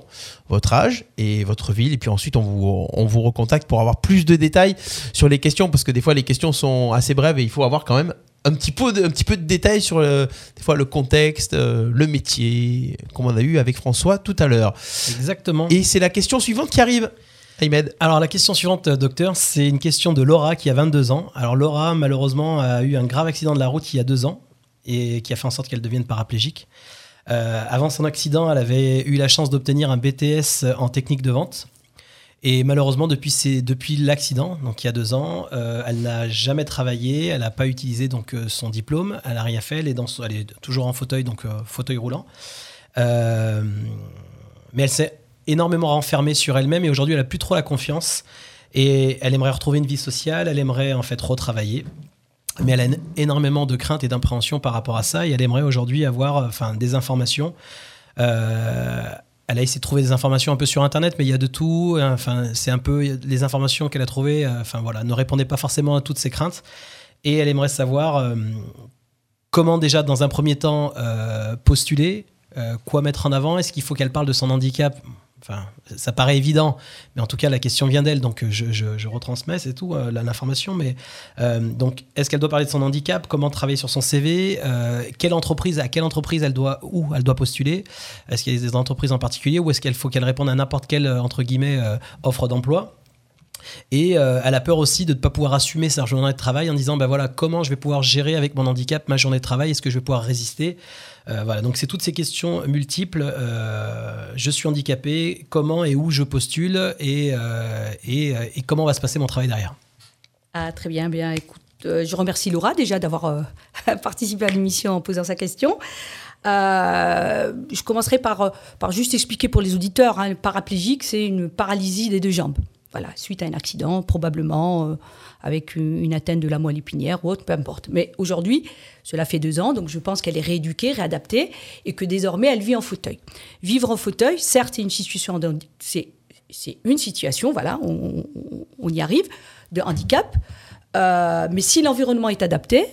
votre âge et votre ville. Et puis ensuite, on vous, on vous recontacte pour avoir plus de détails sur les questions, parce que des fois, les questions sont assez brèves. Et il faut avoir quand même un petit peu de, un petit peu de détails sur le, des fois le contexte, euh, le métier, comme on a eu avec François tout à l'heure. Exactement. Et c'est la question suivante qui arrive, Ahmed. Alors la question suivante, docteur, c'est une question de Laura qui a vingt-deux ans. Alors Laura, malheureusement, a eu un grave accident de la route il y a deux ans et qui a fait en sorte qu'elle devienne paraplégique. Euh, avant son accident, elle avait eu la chance d'obtenir un B T S en technique de vente. Et malheureusement, depuis, ses, depuis l'accident, donc il y a deux ans, euh, elle n'a jamais travaillé, elle n'a pas utilisé donc, euh, son diplôme, elle n'a rien fait, elle est, dans, elle est toujours en fauteuil, donc euh, fauteuil roulant. Euh, mais elle s'est énormément renfermée sur elle-même et aujourd'hui, elle n'a plus trop la confiance. Et elle aimerait retrouver une vie sociale, elle aimerait en fait retravailler. Mais elle a énormément de craintes et d'impréhensions par rapport à ça et elle aimerait aujourd'hui avoir enfin, des informations. Euh, Elle a essayé de trouver des informations un peu sur Internet, mais il y a de tout. Enfin, c'est un peu les informations qu'elle a trouvées. Enfin, voilà, ne répondaient pas forcément à toutes ses craintes. Et elle aimerait savoir euh, comment déjà, dans un premier temps, euh, postuler, euh, quoi mettre en avant. Est-ce qu'il faut qu'elle parle de son handicap ? Enfin, ça paraît évident, mais en tout cas, la question vient d'elle, donc je, je, je retransmets, c'est tout, euh, l'information. Mais euh, donc, est-ce qu'elle doit parler de son handicap ? Comment travailler sur son C V ? euh, Quelle entreprise, à quelle entreprise elle doit, où elle doit postuler ? Est-ce qu'il y a des entreprises en particulier ou est-ce qu'il faut qu'elle réponde à n'importe quelle, entre guillemets, euh, offre d'emploi ? Et euh, elle a peur aussi de ne pas pouvoir assumer sa journée de travail en disant, ben voilà, comment je vais pouvoir gérer avec mon handicap ma journée de travail ? Est-ce que je vais pouvoir résister ? Euh, voilà, donc c'est toutes ces questions multiples. Euh, je suis handicapé, comment et où je postule et, euh, et, et comment va se passer mon travail derrière. Ah, très bien, bien. Écoute, euh, je remercie Laura déjà d'avoir euh, participé à l'émission en posant sa question. Euh, je commencerai par, par juste expliquer pour les auditeurs. Hein, paraplégique, c'est une paralysie des deux jambes. Voilà, suite à un accident, probablement euh, avec une, une atteinte de la moelle épinière ou autre, peu importe. Mais aujourd'hui, cela fait deux ans, donc je pense qu'elle est rééduquée, réadaptée et que désormais, elle vit en fauteuil. Vivre en fauteuil, certes, c'est une situation, de, c'est, c'est une situation, voilà, on, on, on y arrive, de handicap. Euh, mais si l'environnement est adapté,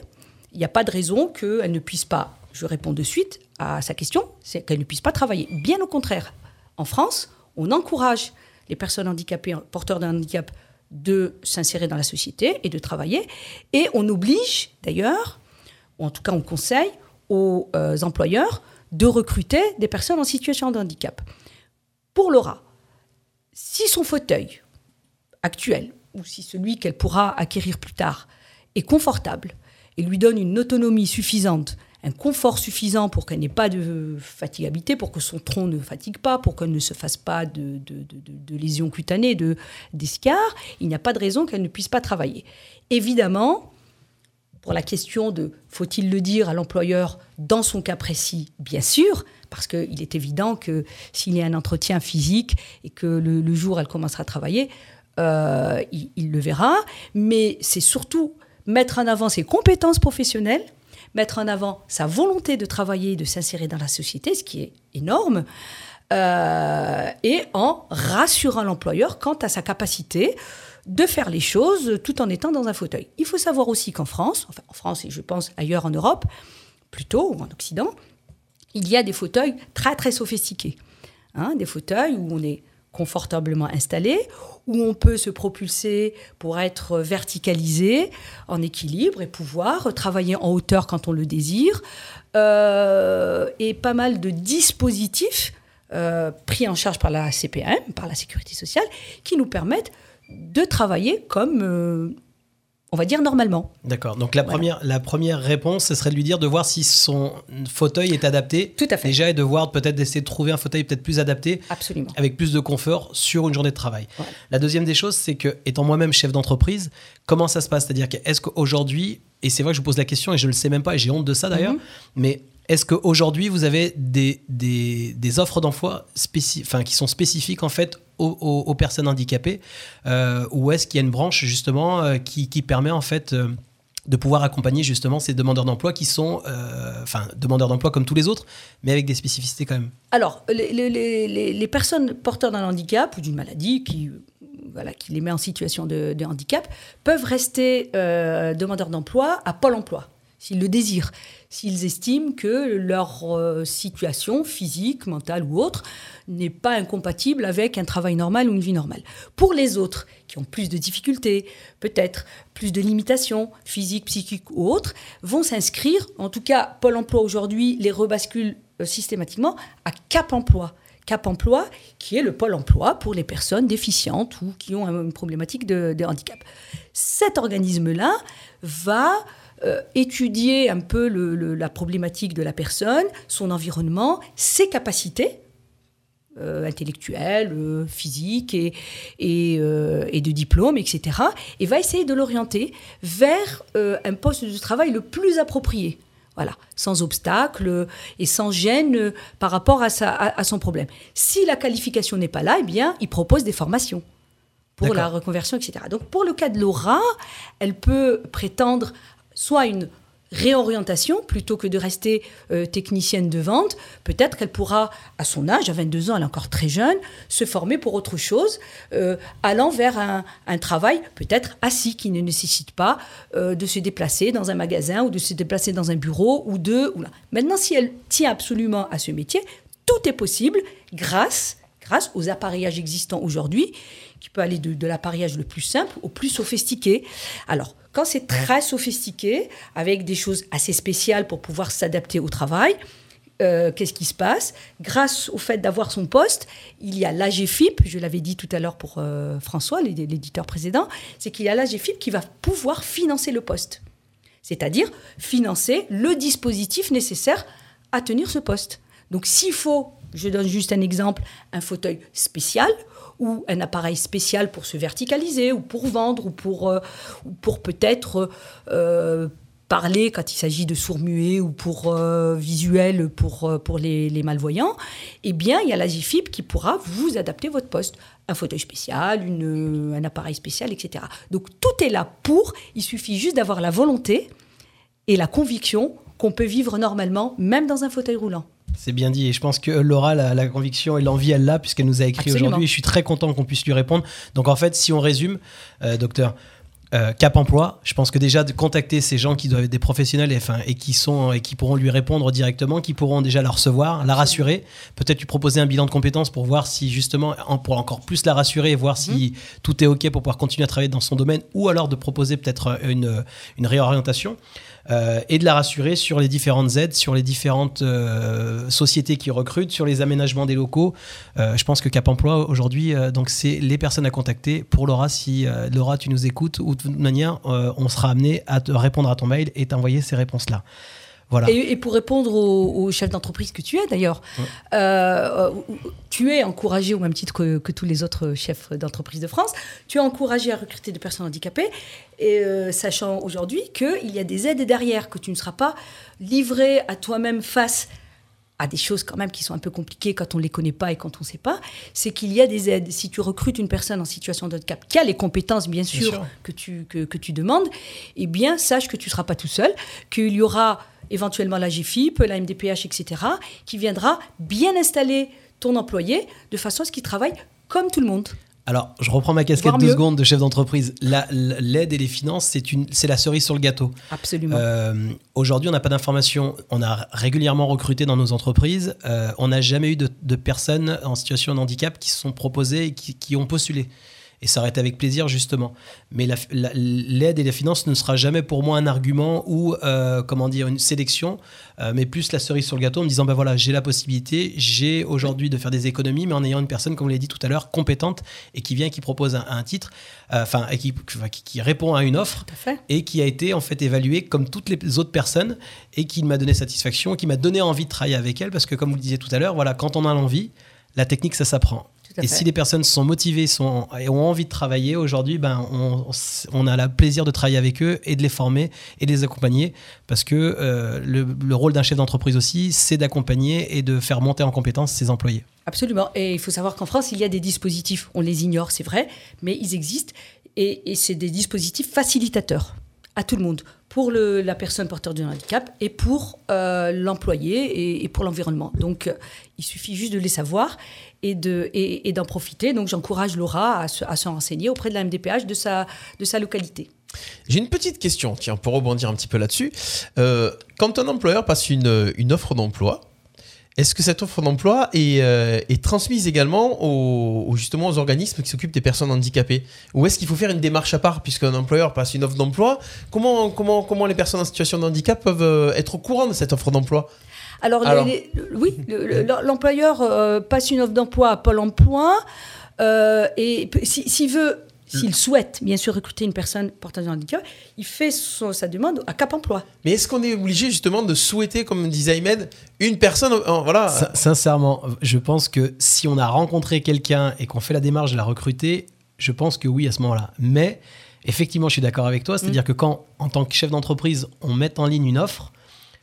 il n'y a pas de raison qu'elle ne puisse pas, je réponds de suite à sa question, c'est qu'elle ne puisse pas travailler. Bien au contraire, en France, on encourage les personnes handicapées, porteurs d'un handicap, de s'insérer dans la société et de travailler. Et on oblige, d'ailleurs, ou en tout cas on conseille aux euh, employeurs de recruter des personnes en situation de handicap. Pour Laura, si son fauteuil actuel, ou si celui qu'elle pourra acquérir plus tard, est confortable et lui donne une autonomie suffisante, un confort suffisant pour qu'elle n'ait pas de fatigabilité, pour que son tronc ne fatigue pas, pour qu'elle ne se fasse pas de, de, de, de lésions cutanées, de, d'escarres, il n'y a pas de raison qu'elle ne puisse pas travailler. Évidemment, pour la question de faut-il le dire à l'employeur dans son cas précis, bien sûr, parce qu'il est évident que s'il y a un entretien physique et que le, le jour elle commencera à travailler, euh, il, il le verra. Mais c'est surtout mettre en avant ses compétences professionnelles, mettre en avant sa volonté de travailler, de s'insérer dans la société, ce qui est énorme, euh, et en rassurant l'employeur quant à sa capacité de faire les choses tout en étant dans un fauteuil. Il faut savoir aussi qu'en France, enfin en France et je pense ailleurs en Europe, plutôt, ou en Occident, il y a des fauteuils très très sophistiqués. Hein, des fauteuils où on est confortablement installé, où on peut se propulser pour être verticalisé, en équilibre et pouvoir travailler en hauteur quand on le désire. Euh, et pas mal de dispositifs euh, pris en charge par la C P A M, par la Sécurité sociale, qui nous permettent de travailler comme, euh, on va dire, normalement. D'accord. Donc la, voilà. première, la première réponse, ce serait de lui dire de voir si son fauteuil est adapté. Tout à fait. Déjà, et de voir peut-être d'essayer de trouver un fauteuil peut-être plus adapté. Absolument. Avec plus de confort sur une journée de travail. Ouais. La deuxième des choses, c'est que, étant moi-même chef d'entreprise, comment ça se passe ? C'est-à-dire qu'est-ce qu'aujourd'hui, et c'est vrai que je vous pose la question et je ne le sais même pas et j'ai honte de ça d'ailleurs, mm-hmm. mais... Est-ce qu'aujourd'hui, vous avez des, des, des offres d'emploi spécif- enfin, qui sont spécifiques en fait, aux, aux, aux personnes handicapées euh, ou est-ce qu'il y a une branche justement euh, qui, qui permet en fait, euh, de pouvoir accompagner justement ces demandeurs d'emploi qui sont euh, enfin, demandeurs d'emploi comme tous les autres, mais avec des spécificités quand même ? Alors, les, les, les, les personnes porteurs d'un handicap ou d'une maladie qui, voilà, qui les met en situation de, de handicap peuvent rester euh, demandeurs d'emploi à Pôle emploi. S'ils le désirent, s'ils estiment que leur situation physique, mentale ou autre n'est pas incompatible avec un travail normal ou une vie normale. Pour les autres qui ont plus de difficultés, peut-être plus de limitations physiques, psychiques ou autres, vont s'inscrire, en tout cas Pôle emploi aujourd'hui les rebascule systématiquement à Cap Emploi. Cap Emploi qui est le Pôle emploi pour les personnes déficientes ou qui ont une problématique de, de handicap. Cet organisme-là va... Euh, étudier un peu le, le, la problématique de la personne, son environnement, ses capacités euh, intellectuelles, euh, physiques et, et, euh, et de diplôme, et cetera. Et va essayer de l'orienter vers euh, un poste de travail le plus approprié, voilà, sans obstacle et sans gêne par rapport à, sa, à, à son problème. Si la qualification n'est pas là, eh bien, il propose des formations pour D'accord. la reconversion, et cetera. Donc, pour le cas de Laura, elle peut prétendre... soit une réorientation, plutôt que de rester euh, technicienne de vente, peut-être qu'elle pourra, à son âge, à vingt-deux ans, elle est encore très jeune, se former pour autre chose, euh, allant vers un, un travail peut-être assis, qui ne nécessite pas euh, de se déplacer dans un magasin ou de se déplacer dans un bureau ou de... Ou là. Maintenant, si elle tient absolument à ce métier, tout est possible grâce, grâce aux appareillages existants aujourd'hui, qui peut aller de, de l'appareillage le plus simple au plus sophistiqué. Alors, quand c'est très sophistiqué, avec des choses assez spéciales pour pouvoir s'adapter au travail, euh, qu'est-ce qui se passe ? Grâce au fait d'avoir son poste, il y a l'AGEFIPH, je l'avais dit tout à l'heure pour euh, François, l'éditeur précédent, c'est qu'il y a l'AGEFIPH qui va pouvoir financer le poste. C'est-à-dire financer le dispositif nécessaire à tenir ce poste. Donc s'il faut, je donne juste un exemple, un fauteuil spécial, ou un appareil spécial pour se verticaliser, ou pour vendre, ou pour, euh, pour peut-être euh, parler quand il s'agit de sourds-muets ou pour euh, visuel pour, euh, pour les, les malvoyants, eh bien, il y a l'AGEFIPH qui pourra vous adapter votre poste. Un fauteuil spécial, une, un appareil spécial, et cetera. Donc, tout est là pour. Il suffit juste d'avoir la volonté et la conviction qu'on peut vivre normalement, même dans un fauteuil roulant. C'est bien dit, et je pense que Laura, la, la conviction et l'envie, elle l'a, puisqu'elle nous a écrit Absolument. Aujourd'hui, et je suis très content qu'on puisse lui répondre. Donc en fait, si on résume, euh, docteur, euh, Cap Emploi, je pense que déjà de contacter ces gens qui doivent être des professionnels et, enfin, et, qui sont, et qui pourront lui répondre directement, qui pourront déjà la recevoir, la rassurer, peut-être lui proposer un bilan de compétences pour voir si justement, on pourra encore plus la rassurer et voir si mmh. tout est OK pour pouvoir continuer à travailler dans son domaine, ou alors de proposer peut-être une, une réorientation. Euh, et de la rassurer sur les différentes aides, sur les différentes euh, sociétés qui recrutent, sur les aménagements des locaux. Euh, je pense que Cap Emploi, aujourd'hui, euh, donc c'est les personnes à contacter. Pour Laura, si euh, Laura, tu nous écoutes, ou de toute manière, euh, on sera amené à te répondre à ton mail et t'envoyer ces réponses-là. Voilà. Et, et pour répondre au, au chef d'entreprise que tu es d'ailleurs, ouais. euh, tu es encouragé au même titre que, que tous les autres chefs d'entreprise de France, tu es encouragé à recruter des personnes handicapées, et, euh, sachant aujourd'hui qu'il y a des aides derrière, que tu ne seras pas livré à toi-même face à des choses quand même qui sont un peu compliquées quand on ne les connaît pas et quand on ne sait pas, c'est qu'il y a des aides. Si tu recrutes une personne en situation de handicap qui a les compétences, bien sûr, bien sûr. Que, tu, que, que tu demandes, eh bien, sache que tu ne seras pas tout seul, qu'il y aura éventuellement l'AGEFIPH, la M D P H, et cetera, qui viendra bien installer ton employé de façon à ce qu'il travaille comme tout le monde. Alors, je reprends ma casquette deux secondes de chef d'entreprise. La, l'aide et les finances, c'est, une, c'est la cerise sur le gâteau. Absolument. Euh, aujourd'hui, on n'a pas d'informations. On a régulièrement recruté dans nos entreprises. Euh, on n'a jamais eu de, de personnes en situation de handicap qui se sont proposées et qui, qui ont postulé. Et ça aurait été avec plaisir, justement. Mais la, la, l'aide et la finance ne sera jamais pour moi un argument ou, euh, comment dire, une sélection, euh, mais plus la cerise sur le gâteau en me disant, ben voilà, j'ai la possibilité, j'ai aujourd'hui de faire des économies, mais en ayant une personne, comme vous l'avez dit tout à l'heure, compétente et qui vient et qui propose un, un titre, enfin, euh, et qui, qui, qui répond à une offre et qui a été, en fait, évaluée comme toutes les autres personnes et qui m'a donné satisfaction, qui m'a donné envie de travailler avec elle parce que, comme vous le disiez tout à l'heure, voilà, quand on a l'envie, la technique, ça s'apprend. Et si les personnes sont motivées sont, et ont envie de travailler, aujourd'hui, ben, on, on a le plaisir de travailler avec eux et de les former et de les accompagner. Parce que euh, le, le rôle d'un chef d'entreprise aussi, c'est d'accompagner et de faire monter en compétence ses employés. Absolument. Et il faut savoir qu'en France, il y a des dispositifs. On les ignore, c'est vrai, mais ils existent. Et, et c'est des dispositifs facilitateurs à tout le monde. Pour le, la personne porteur d'un handicap et pour euh, l'employé et, et pour l'environnement. Donc, euh, il suffit juste de les savoir et, de, et, et d'en profiter. Donc, j'encourage Laura à se, à se renseigner auprès de la M D P H de sa, de sa localité. J'ai une petite question, tiens, pour rebondir un petit peu là-dessus. Euh, quand un employeur passe une, une offre d'emploi, est-ce que cette offre d'emploi est, euh, est transmise également aux, justement aux organismes qui s'occupent des personnes handicapées ? Ou est-ce qu'il faut faire une démarche à part puisqu'un employeur passe une offre d'emploi ? Comment, comment, comment les personnes en situation de handicap peuvent être au courant de cette offre d'emploi ? Alors, Alors... Les, les, oui, le, le, l'employeur euh, passe une offre d'emploi à Pôle emploi euh, et si, s'il veut, s'il souhaite bien sûr recruter une personne portant un handicap, il fait son, sa demande à Cap Emploi. Mais est-ce qu'on est obligé justement de souhaiter, comme disait Ahmed, une personne euh, voilà. Sin- Sincèrement, je pense que si on a rencontré quelqu'un et qu'on fait la démarche de la recruter, je pense que oui à ce moment-là. Mais effectivement, je suis d'accord avec toi. C'est-à-dire mmh. que quand, en tant que chef d'entreprise, on met en ligne une offre,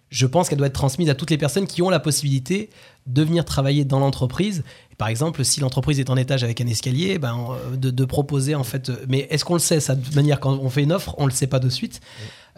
je pense qu'elle doit être transmise à toutes les personnes qui ont la possibilité de venir travailler dans l'entreprise. Par exemple, si l'entreprise est en étage avec un escalier, ben, de, de proposer en fait... Mais est-ce qu'on le sait, ça, de toute manière, quand on fait une offre, on ne le sait pas de suite.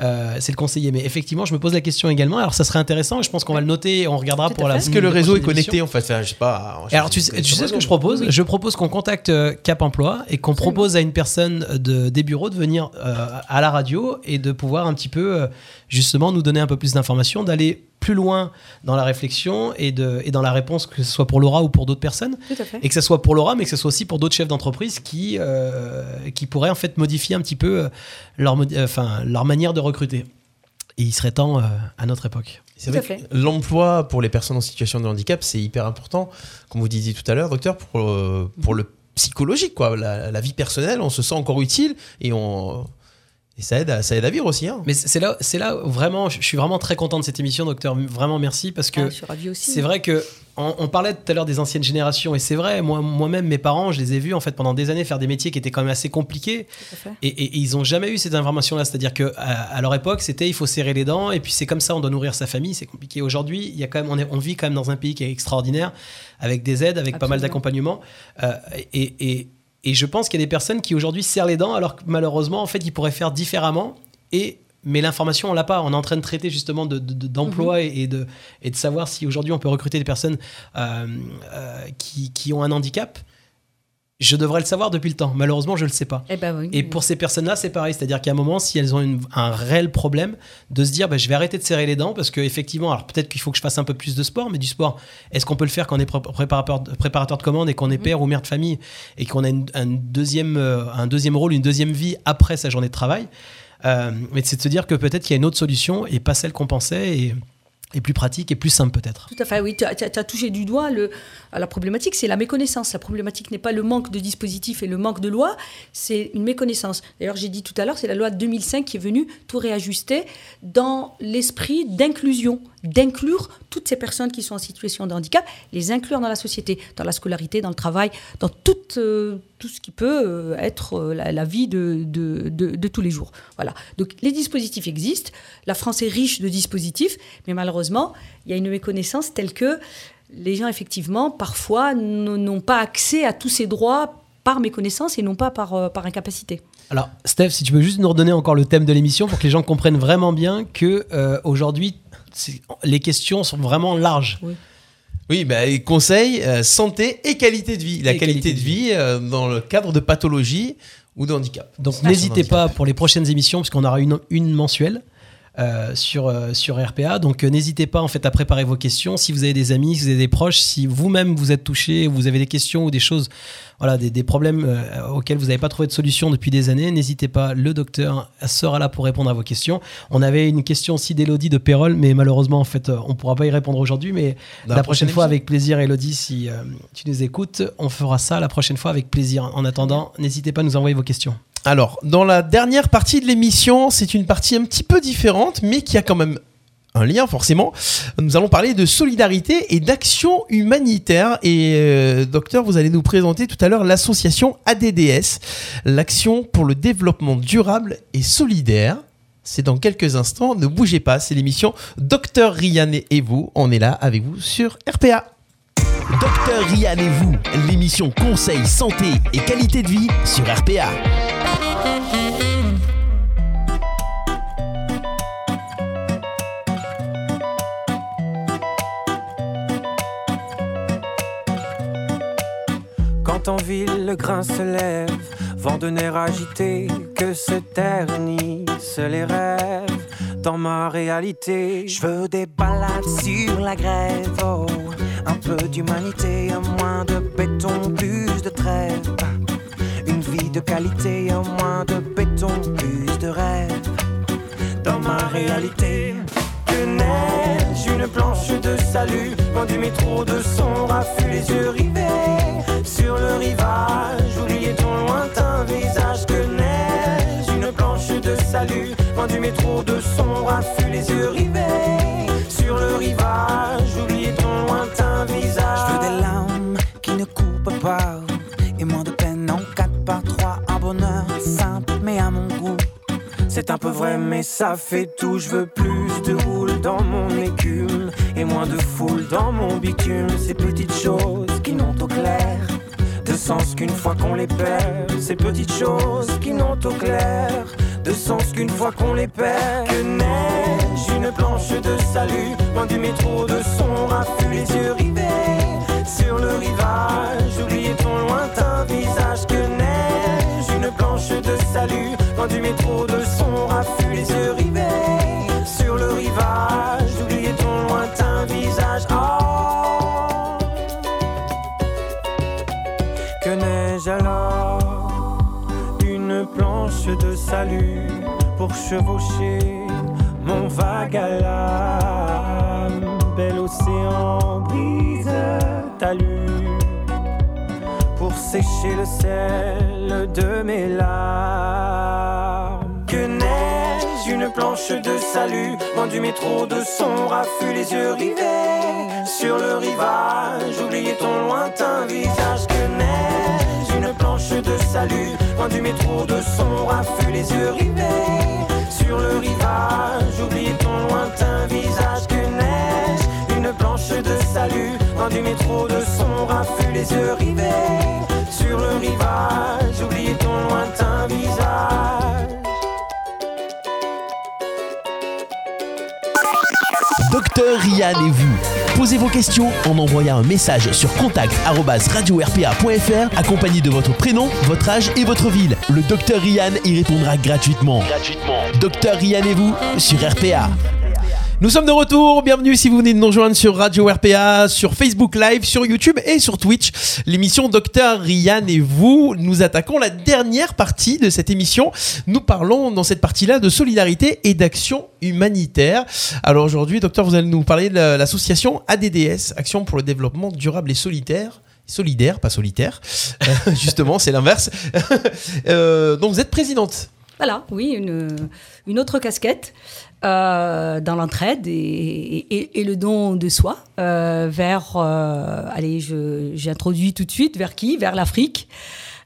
Euh, c'est le conseiller. Mais effectivement, je me pose la question également. Alors, ça serait intéressant. Je pense qu'on va le noter et on regardera Tout pour la... Est-ce que le réseau est connecté en fait, ça, je sais pas. Je Alors, tu sais, tu sais ce que je propose ? Oui. Je propose qu'on contacte Cap Emploi et qu'on Absolument. propose à une personne de, des bureaux de venir euh, à la radio et de pouvoir un petit peu, euh, justement, nous donner un peu plus d'informations, d'aller... plus loin dans la réflexion et, de, et dans la réponse, que ce soit pour Laura ou pour d'autres personnes. Tout à fait. Et que ce soit pour Laura, mais que ce soit aussi pour d'autres chefs d'entreprise qui, euh, qui pourraient en fait modifier un petit peu leur, euh, enfin, leur manière de recruter. Et il serait temps euh, à notre époque. C'est vrai que l'emploi pour les personnes en situation de handicap, c'est hyper important, comme vous disiez tout à l'heure, docteur, pour, euh, pour le psychologique, quoi. La, la vie personnelle, on se sent encore utile et on... Et ça aide, à, ça aide à vivre aussi. Hein. Mais c'est là, c'est là où vraiment, je suis vraiment très content de cette émission, docteur. Vraiment merci parce que ah, je suis ravie aussi. C'est vrai que On, on parlait tout à l'heure des anciennes générations et c'est vrai, moi, moi-même, mes parents, je les ai vus en fait, pendant des années faire des métiers qui étaient quand même assez compliqués et, et, et ils n'ont jamais eu cette information-là. C'est-à-dire qu'à à leur époque, c'était il faut serrer les dents et puis c'est comme ça, on doit nourrir sa famille, c'est compliqué. Aujourd'hui, il y a quand même, on, est, on vit quand même dans un pays qui est extraordinaire, avec des aides, avec Absolument. Pas mal d'accompagnement euh, et, et, et je pense qu'il y a des personnes qui aujourd'hui serrent les dents alors que malheureusement, en fait, ils pourraient faire différemment et... Mais l'information, on l'a pas. On est en train de traiter justement de, de, de, d'emploi mmh. et, de, et de savoir si aujourd'hui on peut recruter des personnes euh, euh, qui, qui ont un handicap. Je devrais le savoir depuis le temps. Malheureusement, je ne le sais pas. Eh ben oui, et oui. Pour ces personnes-là, c'est pareil. C'est-à-dire qu'à un moment, si elles ont une, un réel problème, de se dire bah, je vais arrêter de serrer les dents parce qu'effectivement, alors peut-être qu'il faut que je fasse un peu plus de sport, mais du sport, est-ce qu'on peut le faire quand on est pré- préparateur, préparateur de commandes et qu'on est père mmh. ou mère de famille et qu'on a une, une deuxième, un deuxième rôle, une deuxième vie après sa journée de travail? Euh, mais c'est de se dire que peut-être qu'il y a une autre solution et pas celle qu'on pensait et, et plus pratique et plus simple peut-être. Tout à fait, oui, tu as touché du doigt le, la problématique, c'est la méconnaissance. La problématique n'est pas le manque de dispositifs et le manque de lois, c'est une méconnaissance. D'ailleurs, j'ai dit tout à l'heure, c'est la loi deux mille cinq qui est venue tout réajuster dans l'esprit d'inclusion, d'inclure toutes ces personnes qui sont en situation de handicap, les inclure dans la société, dans la scolarité, dans le travail, dans toute... Euh, tout ce qui peut être la, la vie de, de, de, de tous les jours. Voilà. Donc, les dispositifs existent. La France est riche de dispositifs, mais malheureusement, il y a une méconnaissance telle que les gens, effectivement, parfois, n- n'ont pas accès à tous ces droits par méconnaissance et non pas par, euh, par incapacité. Alors, Steph, si tu peux juste nous redonner encore le thème de l'émission pour que les gens comprennent vraiment bien qu'aujourd'hui, euh, les questions sont vraiment larges. Oui. Oui, bah, conseil, euh, santé et qualité de vie. La qualité, qualité de vie euh, dans le cadre de pathologie ou de handicap. Donc ah, n'hésitez pas handicap. Pour les prochaines émissions, puisqu'on aura une, une mensuelle euh, sur, euh, sur R P A. Donc euh, n'hésitez pas en fait, à préparer vos questions. Si vous avez des amis, si vous avez des proches, si vous-même vous êtes touché, vous avez des questions ou des choses, voilà, des, des problèmes euh, auxquels vous n'avez pas trouvé de solution depuis des années, n'hésitez pas, le docteur sera là pour répondre à vos questions. On avait une question aussi d'Élodie de Pérol, mais malheureusement, en fait, on ne pourra pas y répondre aujourd'hui, mais la, la prochaine, prochaine fois, avec plaisir, Élodie, si euh, tu nous écoutes, on fera ça la prochaine fois avec plaisir. En attendant, n'hésitez pas à nous envoyer vos questions. Alors, dans la dernière partie de l'émission, c'est une partie un petit peu différente, mais qui a quand même un lien forcément. Nous allons parler de solidarité et d'action humanitaire. Et euh, docteur, vous allez nous présenter tout à l'heure l'association A D D S, l'action pour le développement durable et solidaire. C'est dans quelques instants, ne bougez pas, c'est l'émission Docteur Ryan et vous. On est là avec vous sur R P A. Docteur Ryan et vous, l'émission Conseil, Santé et Qualité de Vie sur R P A. Quand en ville le grain se lève, vent de nerfs agité, que se ternissent les rêves. Dans ma réalité, je veux des balades sur la grève. Oh, un peu d'humanité, moins de béton, plus de trêve. Une vie de qualité, moins de béton, plus de rêve. Dans ma réalité, que neige, une planche de salut, loin du métro, de son raffut, les yeux rivés sur le rivage, oubliez ton lointain visage. Que neige, une planche de salut, loin du métro, de son raffut, les yeux rivés sur le rivage, oubliez ton lointain visage. Je veux des larmes qui ne coupent pas et moins de peine en quatre par trois. Un bonheur simple mais à mon goût. C'est un peu vrai mais ça fait tout. Je veux plus de houle dans mon écume et moins de foule dans mon bitume. Ces petites choses qui n'ont au clair de sens qu'une fois qu'on les perd. Ces petites choses qui n'ont au clair de sens qu'une fois qu'on les perd. Que neige, une planche de salut, loin du métro, de son raffut, les yeux rivés sur le rivage, oubliez ton lointain visage. Que neige, une planche de salut, loin du métro, de son raffut, les yeux rivés sur le rivage, oubliez ton lointain visage. Oh, que neige alors, une planche de salut pour chevaucher mon vague à l'âme. Bel océan, brise ta lune pour sécher le sel de mes larmes. Que neige, une planche de salut, loin du métro, de son raffut, les yeux rivés sur le rivage. ton lointain visage que neige, une planche de salut, loin du métro de son raffut, les yeux rivés sur le rivage, oublie ton lointain visage que neige, une planche de salut, loin du métro de son raffut, les yeux rivés sur le rivage, oublie ton lointain visage. Docteur Yann et vous, posez vos questions en envoyant un message sur contact arobase radio r p a point f r accompagné de votre prénom, votre âge et votre ville. Le Docteur Yann y répondra gratuitement. Gratuitement. Docteur Yann et vous sur R P A. Nous sommes de retour, bienvenue si vous venez de nous rejoindre sur Radio R P A, sur Facebook Live, sur YouTube et sur Twitch. L'émission Docteur Yann et vous, nous attaquons la dernière partie de cette émission. Nous parlons dans cette partie-là de solidarité et d'action humanitaire. Alors aujourd'hui, docteur, vous allez nous parler de l'association A D D S, Action pour le développement durable et solitaire. Solidaire, pas solitaire. Justement, c'est l'inverse. euh, donc vous êtes présidente. Voilà, oui, une, une autre casquette euh, dans l'entraide et, et, et le don de soi euh, vers, euh, allez, je, j'introduis tout de suite, vers qui ? Vers l'Afrique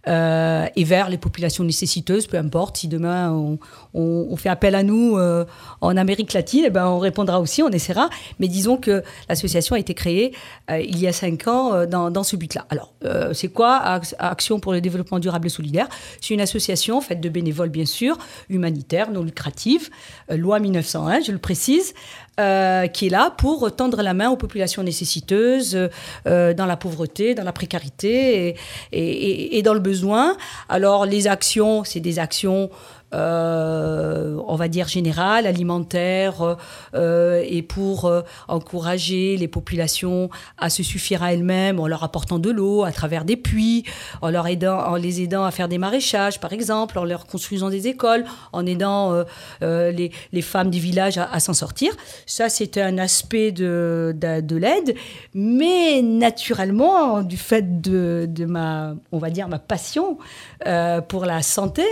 euh, et vers les populations nécessiteuses, peu importe, si demain on, on, on fait appel à nous euh, en Amérique latine, eh ben on répondra aussi, on essaiera. Mais disons que l'association a été créée euh, il y a cinq ans euh, dans, dans ce but-là. Alors, euh, c'est quoi Action pour le développement durable et solidaire ? C'est une association faite de bénévoles, bien sûr, humanitaire, non lucrative, euh, loi mille neuf cent un, je le précise, euh, qui est là pour tendre la main aux populations nécessiteuses euh, dans la pauvreté, dans la précarité et, et, et, et dans le besoin. Alors, les actions, c'est des actions... Euh, on va dire générale, alimentaire, euh, et pour euh, encourager les populations à se suffire à elles-mêmes en leur apportant de l'eau à travers des puits, en, leur aidant, en les aidant à faire des maraîchages, par exemple, en leur construisant des écoles, en aidant euh, euh, les, les femmes des villages à, à s'en sortir. Ça, c'est un aspect de, de, de l'aide, mais naturellement, du fait de, de ma, on va dire, ma passion euh, pour la santé,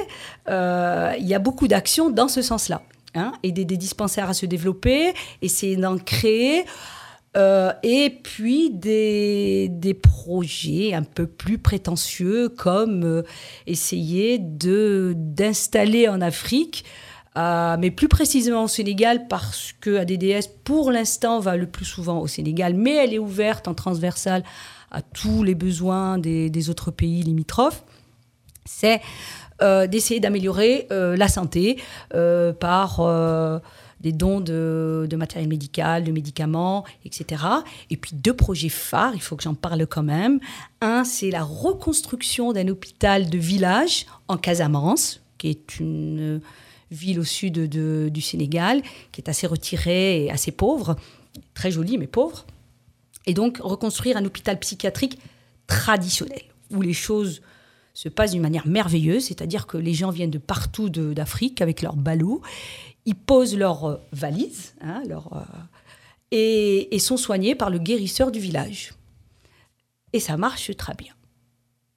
euh, il y a beaucoup d'actions dans ce sens-là, hein, aider des dispensaires à se développer, essayer d'en créer, euh, et puis des, des projets un peu plus prétentieux comme euh, essayer de, d'installer en Afrique, euh, mais plus précisément au Sénégal, parce que A D D S pour l'instant va le plus souvent au Sénégal, mais elle est ouverte en transversale à tous les besoins des, des autres pays limitrophes, c'est Euh, d'essayer d'améliorer euh, la santé euh, par euh, des dons de, de matériel médical, de médicaments, et cetera. Et puis deux projets phares, il faut que j'en parle quand même. Un, c'est la reconstruction d'un hôpital de village en Casamance, qui est une ville au sud de, du Sénégal, qui est assez retirée et assez pauvre, très jolie mais pauvre. Et donc reconstruire un hôpital psychiatrique traditionnel, où les choses... se passe d'une manière merveilleuse, c'est-à-dire que les gens viennent de partout de, d'Afrique avec leurs ballots, ils posent leurs valises hein, leur, euh, et, et sont soignés par le guérisseur du village. Et ça marche très bien.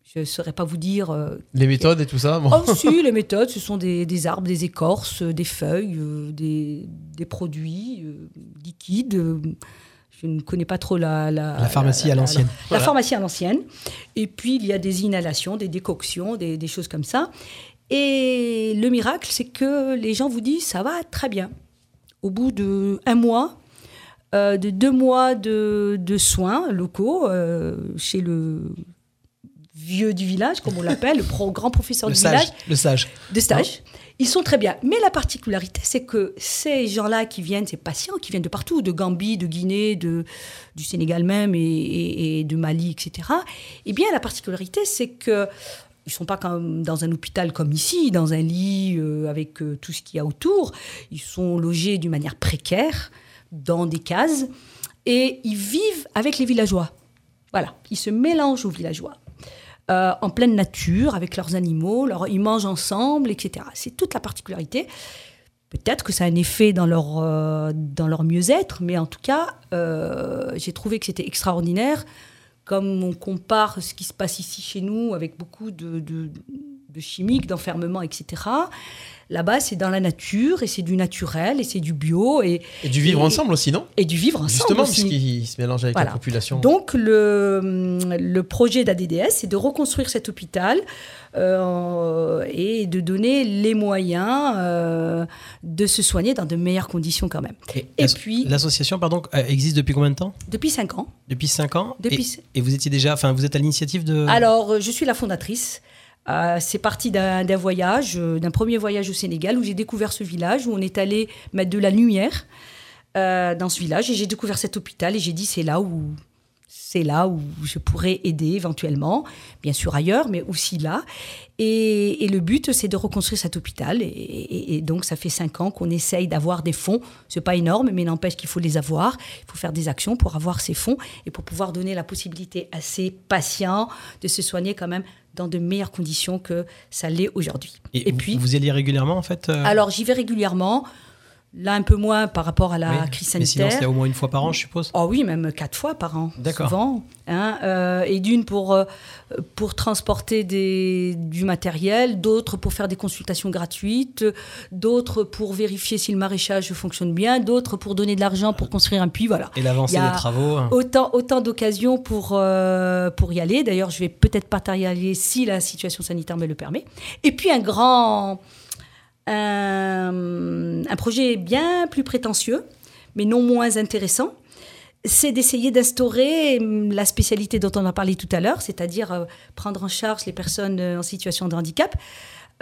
Je ne saurais pas vous dire... Euh, les méthodes et tout ça bon. Oh si, les méthodes, ce sont des, des arbres, des écorces, des feuilles, euh, des, des produits euh, liquides... Euh, Je ne connais pas trop la... La, la pharmacie la, à l'ancienne. La, la, voilà. la pharmacie à l'ancienne. Et puis, il y a des inhalations, des décoctions, des, des choses comme ça. Et le miracle, c'est que les gens vous disent « ça va très bien ». Au bout d'un mois, euh, de deux mois de, de soins locaux, euh, chez le vieux du village, comme on l'appelle, le pro, grand professeur le du sage, village. Le sage. De stage. Non. Ils sont très bien. Mais la particularité, c'est que ces gens-là qui viennent, ces patients qui viennent de partout, de Gambie, de Guinée, de, du Sénégal même et, et, et de Mali, et cetera. Eh bien, la particularité, c'est que ils ne sont pas comme dans un hôpital comme ici, dans un lit euh, avec euh, tout ce qu'il y a autour. Ils sont logés d'une manière précaire, dans des cases, et ils vivent avec les villageois. Voilà, ils se mélangent aux villageois. Euh, en pleine nature, avec leurs animaux, leur, ils mangent ensemble, et cetera. C'est toute la particularité. Peut-être que ça a un effet dans leur, euh, dans leur mieux-être, mais en tout cas, euh, j'ai trouvé que c'était extraordinaire. Comme on compare ce qui se passe ici chez nous avec beaucoup de, de, de chimique, d'enfermement, et cetera. Là-bas, c'est dans la nature, et c'est du naturel, et c'est du bio. Et, et du vivre et, ensemble aussi, non ? Et du vivre ensemble justement, aussi. Justement, puisqu'il se mélange avec voilà. la population. Donc, le, le projet d'A D D S, c'est de reconstruire cet hôpital euh, et de donner les moyens euh, de se soigner dans de meilleures conditions quand même. Et, et l'asso- puis... L'association, pardon, existe depuis combien de temps ? Depuis cinq ans. Depuis cinq ans depuis... Et, et vous étiez déjà... Enfin, vous êtes à l'initiative de... Alors, je suis la fondatrice. Euh, c'est parti d'un, d'un voyage, d'un premier voyage au Sénégal où j'ai découvert ce village, où on est allé mettre de la lumière euh, dans ce village, et j'ai découvert cet hôpital et j'ai dit c'est là où, c'est là où je pourrais aider éventuellement, bien sûr ailleurs, mais aussi là. Et, et le but, c'est de reconstruire cet hôpital. Et, et, et donc, ça fait cinq ans qu'on essaye d'avoir des fonds. C'est pas énorme, mais n'empêche qu'il faut les avoir. Il faut faire des actions pour avoir ces fonds et pour pouvoir donner la possibilité à ces patients de se soigner quand même dans de meilleures conditions que ça l'est aujourd'hui. Et, et vous, puis, vous y allez régulièrement, en fait euh... Alors, j'y vais régulièrement. Là, un peu moins par rapport à la oui, crise sanitaire. Mais sinon, c'était au moins une fois par an, je suppose. Oh oui, même quatre fois par an, D'accord. souvent. Hein, euh, et d'une pour, euh, pour transporter des, du matériel, d'autres pour faire des consultations gratuites, d'autres pour vérifier si le maraîchage fonctionne bien, d'autres pour donner de l'argent pour construire un puits, voilà. Et l'avancée des travaux. Autant, autant d'occasions pour, euh, pour y aller. D'ailleurs, je vais peut-être pas y aller si la situation sanitaire me le permet. Et puis, un grand... Un, un projet bien plus prétentieux, mais non moins intéressant, c'est d'essayer d'instaurer la spécialité dont on a parlé tout à l'heure, c'est-à-dire prendre en charge les personnes en situation de handicap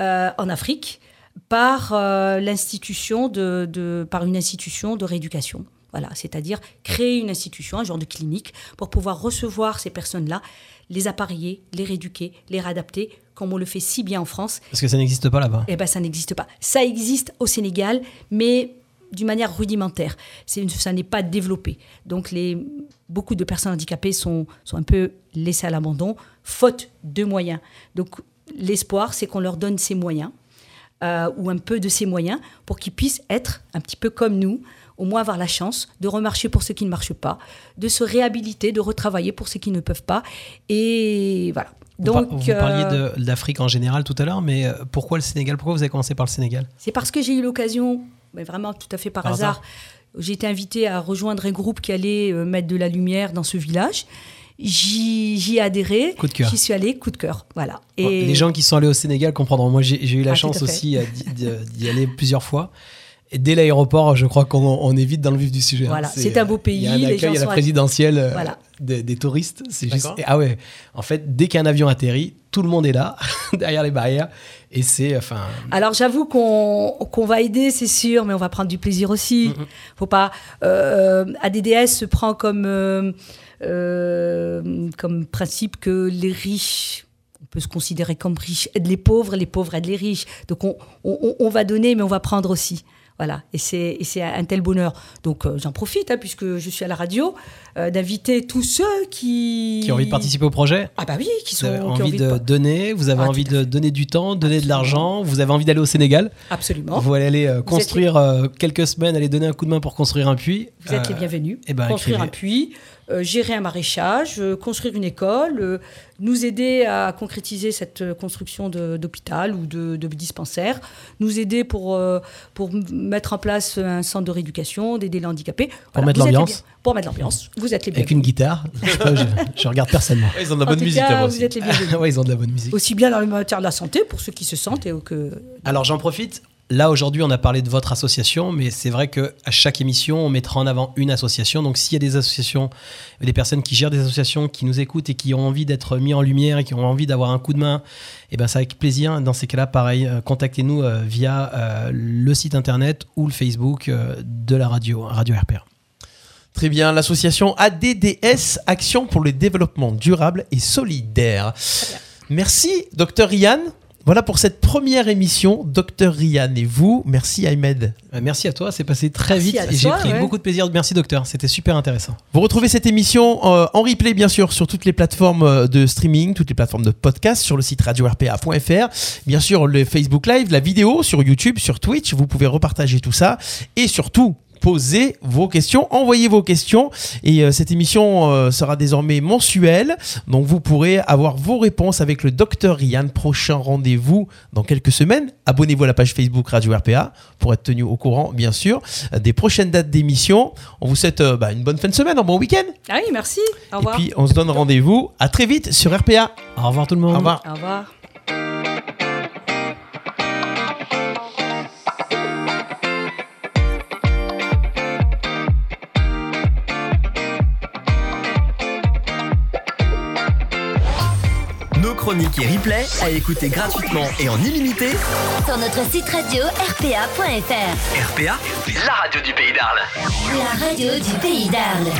euh, en Afrique par, euh, l'institution de, de, par une institution de rééducation. Voilà, c'est-à-dire créer une institution, un genre de clinique, pour pouvoir recevoir ces personnes-là, les appareiller, les rééduquer, les réadapter, comme on le fait si bien en France. Parce que ça n'existe pas là-bas. Eh bien, ça n'existe pas. Ça existe au Sénégal, mais d'une manière rudimentaire. C'est, ça n'est pas développé. Donc, les, beaucoup de personnes handicapées sont, sont un peu laissées à l'abandon, faute de moyens. Donc, l'espoir, c'est qu'on leur donne ces moyens, euh, ou un peu de ces moyens, pour qu'ils puissent être un petit peu comme nous, au moins avoir la chance de remarcher pour ceux qui ne marchent pas, de se réhabiliter, de retravailler pour ceux qui ne peuvent pas. Et voilà. Donc, vous parliez de, de l'Afrique en général tout à l'heure, mais pourquoi le Sénégal ? Pourquoi vous avez commencé par le Sénégal ? C'est parce que j'ai eu l'occasion, mais vraiment tout à fait par, par hasard, hasard, j'ai été invitée à rejoindre un groupe qui allait mettre de la lumière dans ce village. J'y, j'y ai adhéré, coup de cœur. J'y suis allée, coup de cœur, voilà. Et... Bon, les gens qui sont allés au Sénégal comprendront. Moi, j'ai, j'ai eu la ah, chance aussi d'y, d'y aller plusieurs fois. Et dès l'aéroport, je crois qu'on on est vite dans le vif du sujet. Voilà, c'est, c'est un beau pays. Il y a un accueil, les gens à la présidentielle à... voilà. des, des touristes. C'est juste, ah ouais. En fait, dès qu'un avion atterrit, tout le monde est là, derrière les barrières. Et c'est, enfin... Alors, j'avoue qu'on, qu'on va aider, c'est sûr, mais on va prendre du plaisir aussi. Mm-hmm. Faut pas... Euh, A D D S se prend comme, euh, euh, comme principe que les riches... peut se considérer comme riche, aide les pauvres, les pauvres aident les riches. Donc on, on, on va donner, mais on va prendre aussi. Voilà, et c'est, et c'est un tel bonheur. Donc euh, j'en profite, hein, puisque je suis à la radio, euh, d'inviter tous ceux qui... Qui ont envie de participer au projet ? Ah bah oui, qui sont... Vous avez envie, envie de, de donner, vous avez ah, envie de donner du temps, donner Absolument. De l'argent, vous avez envie d'aller au Sénégal. Absolument. Vous allez aller euh, construire êtes... euh, quelques semaines, aller donner un coup de main pour construire un puits. Vous euh, êtes les bienvenus. Et ben, construire écrivez. Un puits... gérer un maraîchage, euh, construire une école, euh, nous aider à concrétiser cette construction de, d'hôpital ou de, de dispensaire, nous aider pour, euh, pour mettre en place un centre de rééducation, d'aider les handicapés. Pour voilà, mettre l'ambiance. Les, pour mettre l'ambiance. Vous êtes les bienvenus. Avec une guitare. Je, pas, je, je regarde personnellement. Ouais, ils ont de la bonne musique. Cas, vous êtes les bienvenus. ouais, ils ont de la bonne musique. Aussi bien dans le matière de la santé, pour ceux qui se sentent. Et que... Alors j'en profite. Là, aujourd'hui, on a parlé de votre association, mais c'est vrai qu'à chaque émission, on mettra en avant une association. Donc, s'il y a des associations, des personnes qui gèrent des associations, qui nous écoutent et qui ont envie d'être mis en lumière et qui ont envie d'avoir un coup de main, eh ben, c'est avec plaisir. Dans ces cas-là, pareil, contactez-nous via le site internet ou le Facebook de la radio, Radio R P R. Très bien, l'association A D D S, Action pour le développement durable et solidaire. Merci, docteur Rian. Voilà pour cette première émission, Docteur Rian et vous. Merci Ahmed. Merci à toi, c'est passé très merci vite et toi, j'ai pris ouais. beaucoup de plaisir. Merci Docteur, c'était super intéressant. Vous retrouvez cette émission euh, en replay bien sûr sur toutes les plateformes de streaming, toutes les plateformes de podcast, sur le site radio r p a point f r. Bien sûr, le Facebook Live, la vidéo sur YouTube, sur Twitch, vous pouvez repartager tout ça. Et surtout, posez vos questions, envoyez vos questions et euh, cette émission euh, sera désormais mensuelle, donc vous pourrez avoir vos réponses avec le docteur Rian. Prochain rendez-vous dans quelques semaines. Abonnez-vous à la page Facebook Radio R P A pour être tenu au courant, bien sûr, des prochaines dates d'émission. On vous souhaite euh, bah, une bonne fin de semaine, un bon week-end. Ah oui, merci. Au revoir. Et puis on se donne rendez-vous à très vite sur R P A. Au revoir tout le monde. Au revoir. Au revoir. Chronique et replay à écouter gratuitement et en illimité sur notre site radio r p a point f r. R P A, la radio du pays d'Arles. La radio du pays d'Arles.